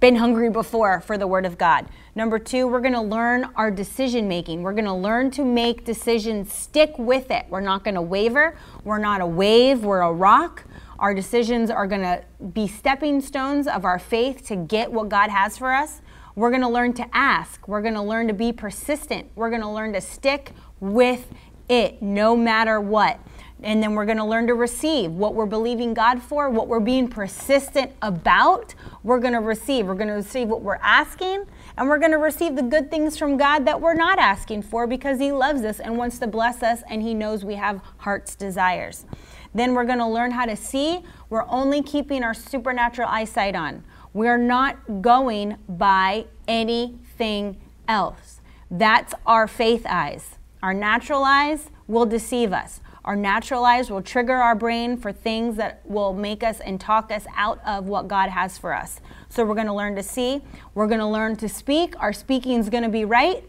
been hungry before for the Word of God. Number two, we're going to learn our decision making. We're going to learn to make decisions. Stick with it. We're not going to waver. We're not a wave. We're a rock. Our decisions are going to be stepping stones of our faith to get what God has for us. We're going to learn to ask. We're going to learn to be persistent. We're going to learn to stick with it no matter what. And then we're going to learn to receive what we're believing God for, what we're being persistent about. We're going to receive. We're going to receive what we're asking, and we're going to receive the good things from God that we're not asking for, because He loves us and wants to bless us, and He knows we have heart's desires. Then we're going to learn how to see. We're only keeping our supernatural eyesight on. We're not going by anything else. That's our faith eyes. Our natural eyes will deceive us. Our natural eyes will trigger our brain for things that will make us and talk us out of what God has for us. So we're going to learn to see. We're going to learn to speak. Our speaking is going to be right,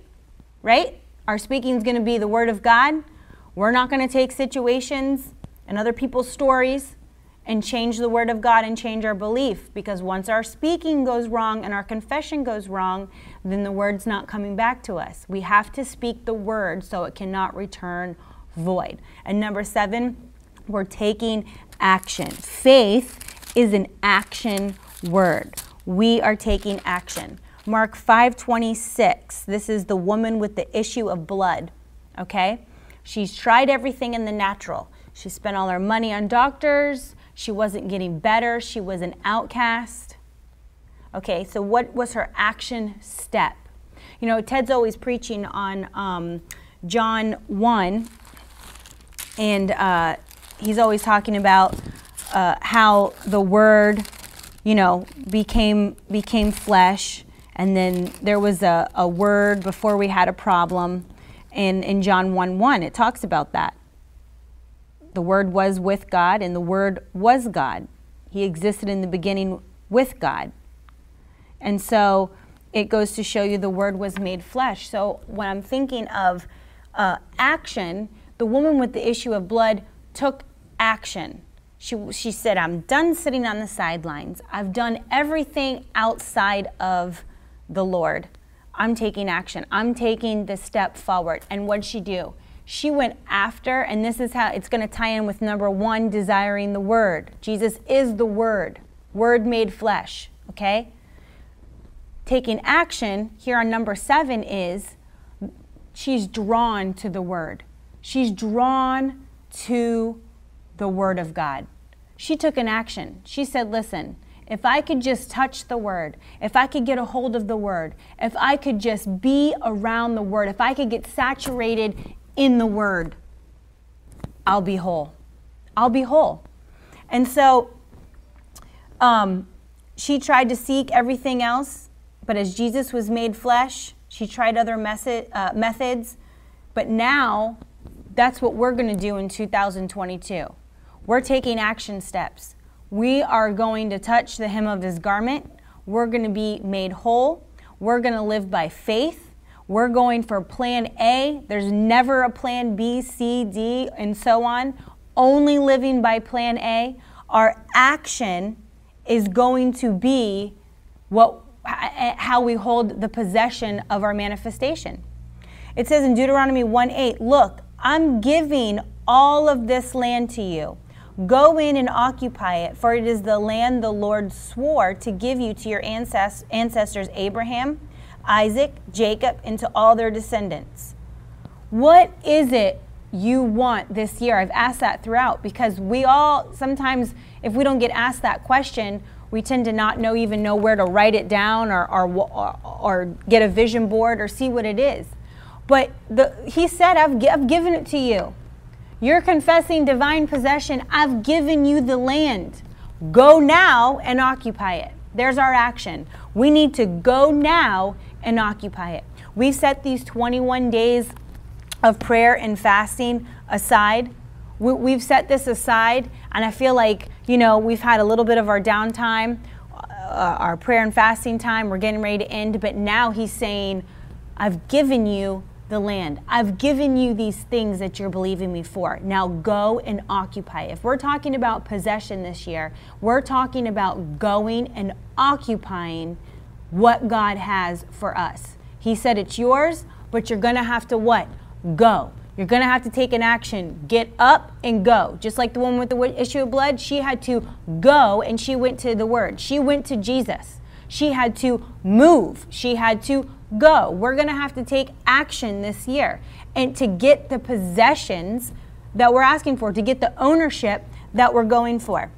right? Our speaking is going to be the Word of God. We're not going to take situations and other people's stories and change the Word of God and change our belief, because once our speaking goes wrong and our confession goes wrong, then the Word's not coming back to us. We have to speak the Word so it cannot return void. And number seven, we're taking action. Faith is an action word. We are taking action. Mark five twenty-six, this is the woman with the issue of blood, okay? She's tried everything in the natural. She spent all her money on doctors. She wasn't getting better. She was an outcast. Okay, so what was her action step? You know, Ted's always preaching on um, John one, and uh, he's always talking about uh, how the Word, you know, became became flesh, and then there was a, a word before we had a problem. And in John one one, it talks about that. The Word was with God, and the Word was God. He existed in the beginning with God. And so it goes to show you the Word was made flesh. So when I'm thinking of uh, action, the woman with the issue of blood took action. She, she said, I'm done sitting on the sidelines. I've done everything outside of the Lord. I'm taking action. I'm taking the step forward. And what'd she do? She went after, and this is how it's going to tie in with number one, desiring the Word. Jesus is the Word, Word made flesh, okay? Taking action here on number seven is she's drawn to the Word. She's drawn to the Word of God. She took an action. She said, listen, If I could just touch the Word, if I could get a hold of the Word, if I could just be around the Word, if I could get saturated in the Word, I'll be whole. I'll be whole. And so um, she tried to seek everything else, but as Jesus was made flesh, she tried other method, uh, methods. But now that's what we're going to do in two thousand twenty-two. We're taking action steps. We are going to touch the hem of His garment. We're going to be made whole. We're going to live by faith. We're going for plan A. There's never a plan B, C, D, and so on. Only living by plan A. Our action is going to be what, how we hold the possession of our manifestation. It says in Deuteronomy one eight, "Look, I'm giving all of this land to you. Go in and occupy it, for it is the land the Lord swore to give you to your ancestors Abraham, Isaac, Jacob, and to all their descendants." What is it you want this year? I've asked that throughout, because we all, sometimes if we don't get asked that question, we tend to not know even know where to write it down or, or, or, or get a vision board or see what it is. But the, he said, I've, I've given it to you. You're confessing divine possession. I've given you the land. Go now and occupy it. There's our action. We need to go now and occupy it. We've set these twenty-one days of prayer and fasting aside. We, we've set this aside, and I feel like, you know, we've had a little bit of our downtime, uh, our prayer and fasting time. We're getting ready to end, but now he's saying, I've given you the land. I've given you these things that you're believing me for. Now go and occupy. If we're talking about possession this year, we're talking about going and occupying what God has for us. He said it's yours, but you're going to have to what? Go. You're going to have to take an action. Get up and go. Just like the woman with the issue of blood, she had to go and she went to the Word. She went to Jesus. She had to move. She had to go. We're going to have to take action this year, and to get the possessions that we're asking for, to get the ownership that we're going for.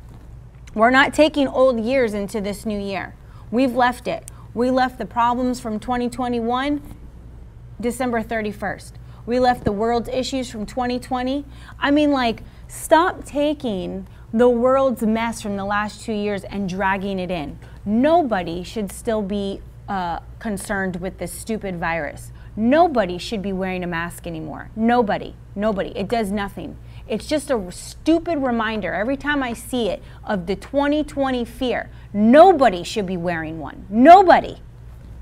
We're not taking old years into this new year. We've left it. We left the problems from twenty twenty-one, December thirty-first. We left the world's issues from twenty twenty. I mean, like, stop taking the world's mess from the last two years and dragging it in. Nobody should still be Uh, concerned with this stupid virus. Nobody should be wearing a mask anymore. Nobody. Nobody. It does nothing. It's just a stupid reminder every time I see it of the twenty twenty fear. Nobody should be wearing one. Nobody.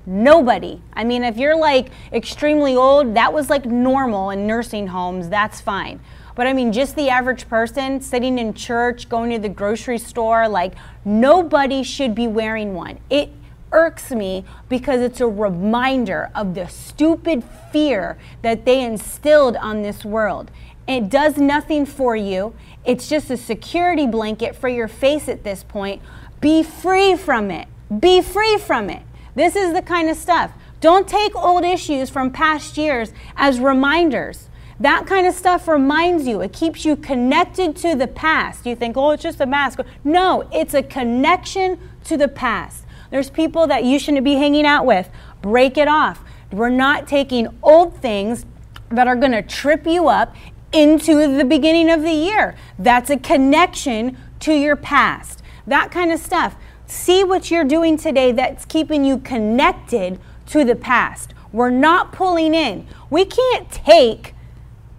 Nobody. I mean, if you're like extremely old, that was like normal in nursing homes, that's fine. But I mean, just the average person sitting in church, going to the grocery store, like nobody should be wearing one. It irks me because it's a reminder of the stupid fear that they instilled on this world. It does nothing for you. It's just a security blanket for your face at this point. Be free from it. Be free from it. This is the kind of stuff. Don't take old issues from past years as reminders. That kind of stuff reminds you. It keeps you connected to the past. You think, oh, it's just a mask. No, it's a connection to the past. There's people that you shouldn't be hanging out with. Break it off. We're not taking old things that are going to trip you up into the beginning of the year. That's a connection to your past. That kind of stuff. See what you're doing today that's keeping you connected to the past. We're not pulling in. We can't take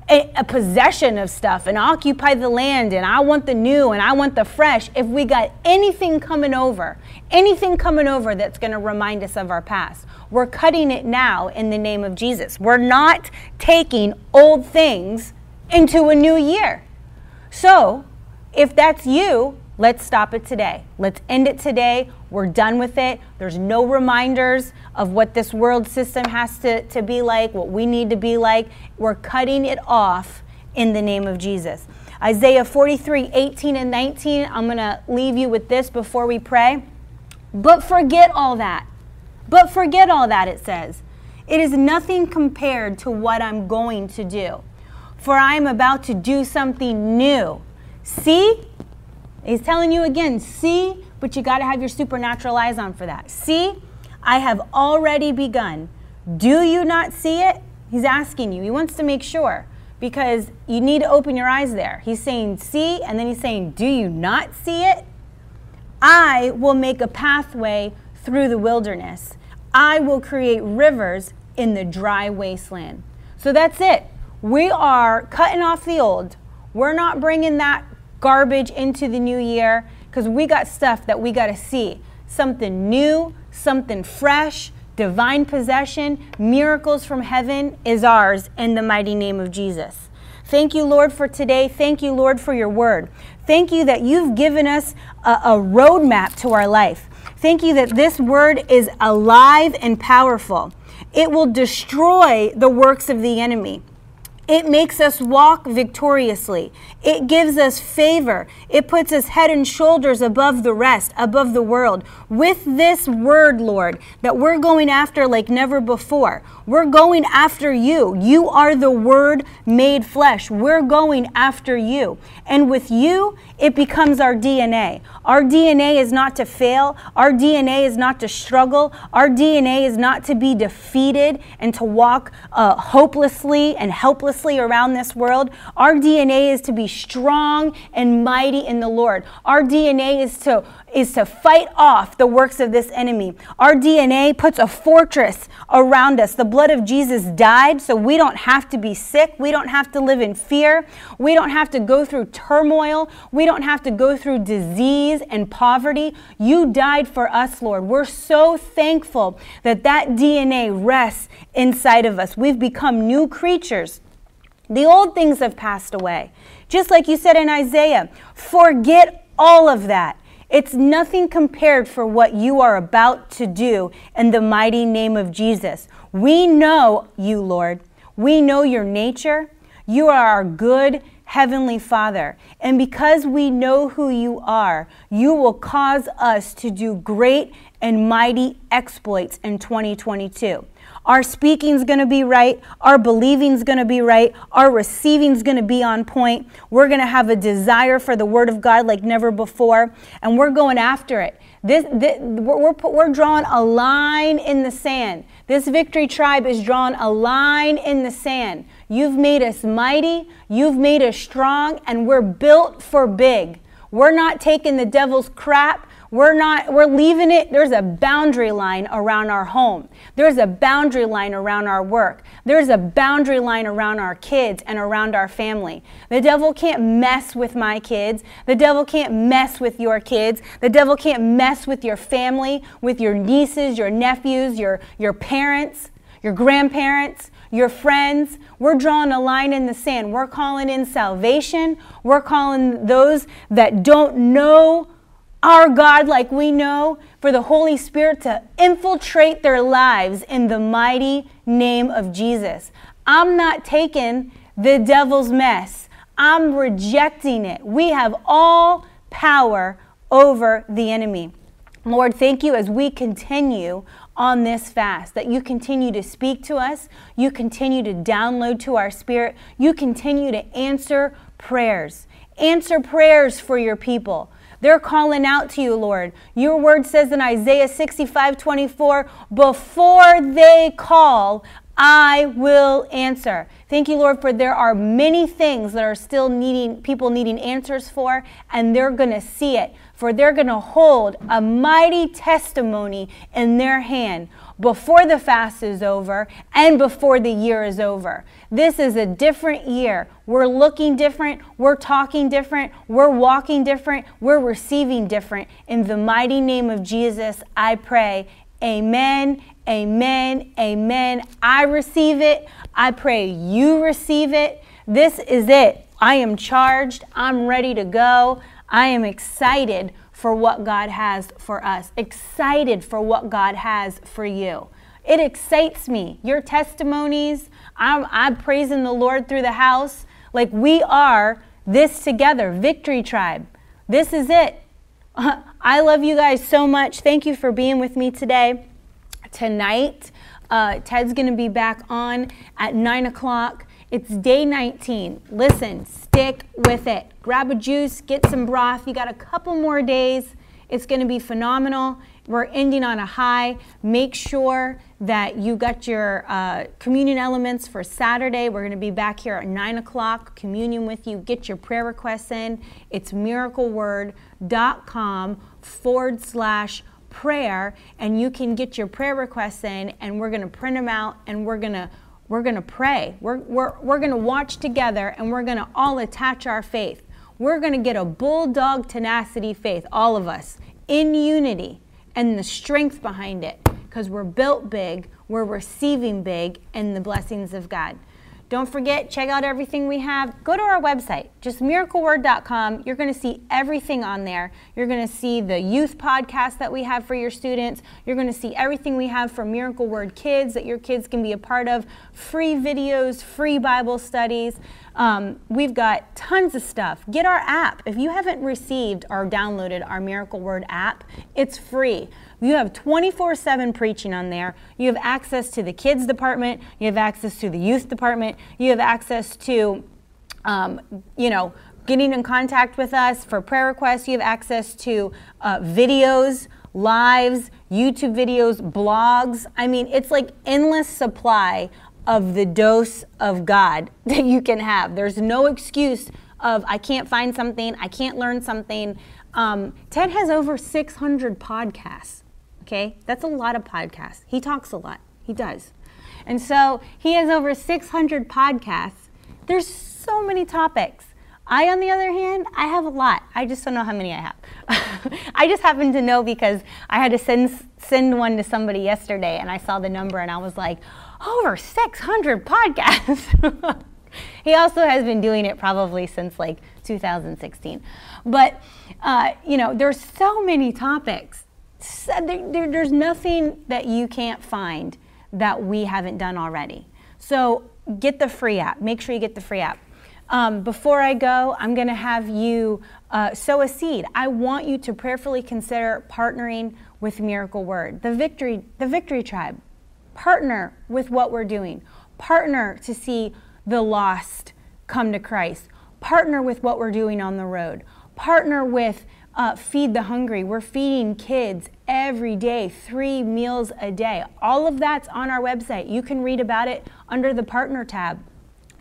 a, a possession of stuff and occupy the land, and I want the new and I want the fresh, if we got anything coming over, anything coming over that's going to remind us of our past. We're cutting it now in the name of Jesus. We're not taking old things into a new year. So if that's you, let's stop it today. Let's end it today. We're done with it. There's no reminders of what this world system has to, to be like, what we need to be like. We're cutting it off in the name of Jesus. Isaiah forty-three, eighteen and nineteen, I'm going to leave you with this before we pray. But forget all that. But forget all that, it says. It is nothing compared to what I'm going to do. For I am about to do something new. See? He's telling you again, see but you got to have your supernatural eyes on for that. See, I have already begun. Do you not see it? He's asking you. He wants to make sure, because you need to open your eyes there. He's saying, see, and then he's saying, do you not see it? I will make a pathway through the wilderness. I will create rivers in the dry wasteland. So that's it. We are cutting off the old. We're not bringing that garbage into the new year, because we got stuff that we got to see. Something new, something fresh, divine possession, miracles from heaven is ours in the mighty name of Jesus. Thank you, Lord, for today. Thank you, Lord, for your word. Thank you that you've given us a, a roadmap to our life. Thank you that this word is alive and powerful. It will destroy the works of the enemy. It makes us walk victoriously. It gives us favor. It puts us head and shoulders above the rest, above the world. With this word, Lord, that we're going after like never before. We're going after you. You are the word made flesh. We're going after you. And with you, it becomes our D N A. Our D N A is not to fail. Our D N A is not to struggle. Our D N A is not to be defeated and to walk uh, hopelessly and helplessly around this world. Our D N A is to be strong and mighty in the Lord. Our D N A is to is to fight off the works of this enemy. Our D N A puts a fortress around us. The blood of Jesus died, so we don't have to be sick. We don't have to live in fear. We don't have to go through turmoil. We don't have to go through disease and poverty. You died for us, Lord. We're so thankful that that D N A rests inside of us. We've become new creatures. The old things have passed away. Just like you said in Isaiah, forget all of that. It's nothing compared for what you are about to do in the mighty name of Jesus. We know you, Lord. We know your nature. You are our good Heavenly Father. And because we know who you are, you will cause us to do great and mighty exploits in twenty twenty-two. Our speaking's going to be right. Our believing's going to be right. Our receiving's going to be on point. We're going to have a desire for the word of God like never before, and we're going after it. This, this we're, we're, we're drawing a line in the sand. This Victory Tribe is drawing a line in the sand. You've made us mighty. You've made us strong, and we're built for big. We're not taking the devil's crap. We're not, we're leaving it. There's a boundary line around our home. There's a boundary line around our work. There's a boundary line around our kids and around our family. The devil can't mess with my kids. The devil can't mess with your kids. The devil can't mess with your family, with your nieces, your nephews, your, your parents, your grandparents, your friends. We're drawing a line in the sand. We're calling in salvation. We're calling those that don't know our God like we know, for the Holy Spirit to infiltrate their lives in the mighty name of Jesus. I'm not taking the devil's mess. I'm rejecting it. We have all power over the enemy. Lord, thank you as we continue on this fast, that you continue to speak to us, you continue to download to our spirit, you continue to answer prayers. Answer prayers for your people. They're calling out to you, Lord. Your word says in Isaiah sixty-five twenty-four, before they call, I will answer. Thank you, Lord, for there are many things that are still needing, people needing answers for, and they're going to see it, for they're going to hold a mighty testimony in their hand before the fast is over and before the year is over. This is a different year. We're looking different. We're talking different. We're walking different. We're receiving different. In the mighty name of Jesus, I pray. Amen. Amen. Amen. I receive it. I pray you receive it. This is it. I am charged. I'm ready to go. I am excited for what God has for us. Excited for what God has for you. It excites me. Your testimonies. I'm, I'm praising the Lord through the house. Like, we are this together. Victory Tribe. This is it. I love you guys so much. Thank you for being with me today. Tonight, uh, Ted's going to be back on at nine o'clock. It's day nineteen. Listen, stick with it. Grab a juice, get some broth. You got a couple more days. It's going to be phenomenal. We're ending on a high. Make sure that you got your uh, communion elements for Saturday. We're going to be back here at nine o'clock, communion with you. Get your prayer requests in. It's miracleword.com forward slash prayer, and you can get your prayer requests in, and we're going to print them out, and we're going to We're going to pray. We're, we're, we're going to watch together, and we're going to all attach our faith. We're going to get a bulldog tenacity faith, all of us, in unity and the strength behind it, because we're built big, we're receiving big, and the blessings of God. Don't forget, check out everything we have. Go to our website, just miracle word dot com. You're going to see everything on there. You're going to see the youth podcast that we have for your students. You're going to see everything we have for Miracle Word Kids that your kids can be a part of. Free videos, free Bible studies. Um, we've got tons of stuff. Get our app. If you haven't received or downloaded our Miracle Word app, it's free. You have twenty-four seven preaching on there. You have access to the kids department. You have access to the youth department. You have access to, um, you know, getting in contact with us for prayer requests. You have access to uh, videos, lives, YouTube videos, blogs. I mean, it's like endless supply of the dose of God that you can have. There's no excuse of, I can't find something, I can't learn something. Um, Ted has over six hundred podcasts. Okay, that's a lot of podcasts. He talks a lot. He does. And so he has over six hundred podcasts. There's so many topics. I, on the other hand, I have a lot. I just don't know how many I have. I just happen to know because I had to send, send one to somebody yesterday, and I saw the number, and I was like, over six hundred podcasts. He also has been doing it probably since like two thousand sixteen. But, uh, you know, there's so many topics. So there, there, there's nothing that you can't find that we haven't done already. So get the free app. Make sure you get the free app. Um, before I go, I'm going to have you uh, sow a seed. I want you to prayerfully consider partnering with Miracle Word, the Victory, the Victory Tribe. Partner with what we're doing. Partner to see the lost come to Christ. Partner with what we're doing on the road. Partner with uh, Feed the Hungry. We're feeding kids every day, three meals a day. All of that's on our website. You can read about it under the Partner tab.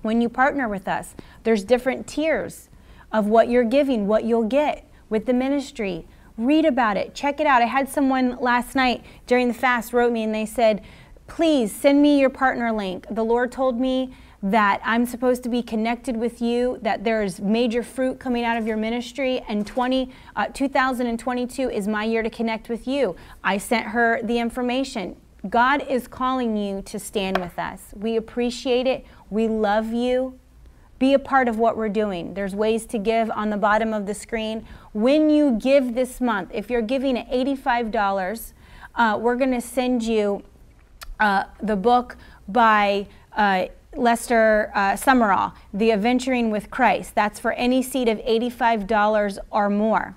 When you partner with us, there's different tiers of what you're giving, what you'll get with the ministry. Read about it. Check it out. I had someone last night during the fast wrote me, and they said, please send me your partner link. The Lord told me that I'm supposed to be connected with you, that there's major fruit coming out of your ministry, and twenty, uh, twenty twenty-two is my year to connect with you. I sent her the information. God is calling you to stand with us. We appreciate it. We love you. Be a part of what we're doing. There's ways to give on the bottom of the screen. When you give this month, if you're giving at eighty-five dollars, uh, we're going to send you Uh, the book by uh, Lester uh, Summerall, The Adventuring with Christ. That's for any seed of eighty-five dollars or more.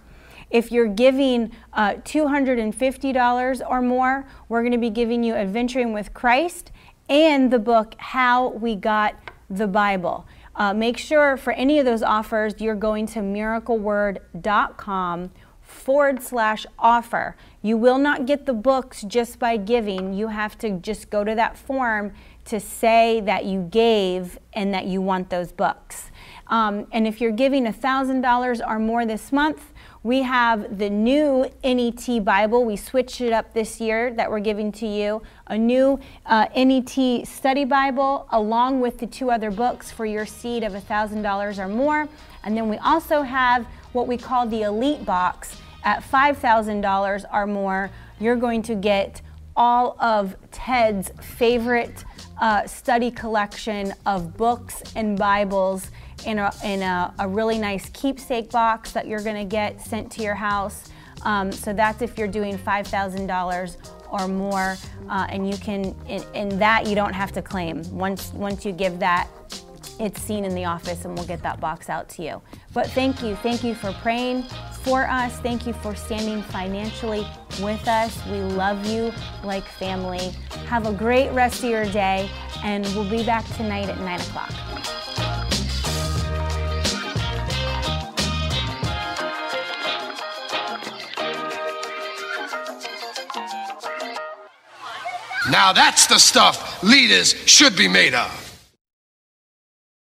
If you're giving uh, two hundred fifty dollars or more, we're going to be giving you Adventuring with Christ and the book How We Got the Bible. Uh, make sure for any of those offers, you're going to miracle word dot com forward slash offer. You will not get the books just by giving. You have to just go to that form to say that you gave and that you want those books. Um, and if you're giving one thousand dollars or more this month, we have the new N E T Bible. We switched it up this year that we're giving to you. A new uh, N E T Study Bible along with the two other books for your seed of one thousand dollars or more. And then we also have what we call the Elite Box. At five thousand dollars or more, you're going to get all of Ted's favorite uh, study collection of books and Bibles in, a, in a, a really nice keepsake box that you're going to get sent to your house. Um, so that's if you're doing five thousand dollars or more, uh, and you can, in, in that you don't have to claim. Once, once you give that, it's seen in the office, and we'll get that box out to you. But thank you. Thank you for praying for us. Thank you for standing financially with us. We love you like family. Have a great rest of your day, and we'll be back tonight at nine o'clock. Now that's the stuff leaders should be made of.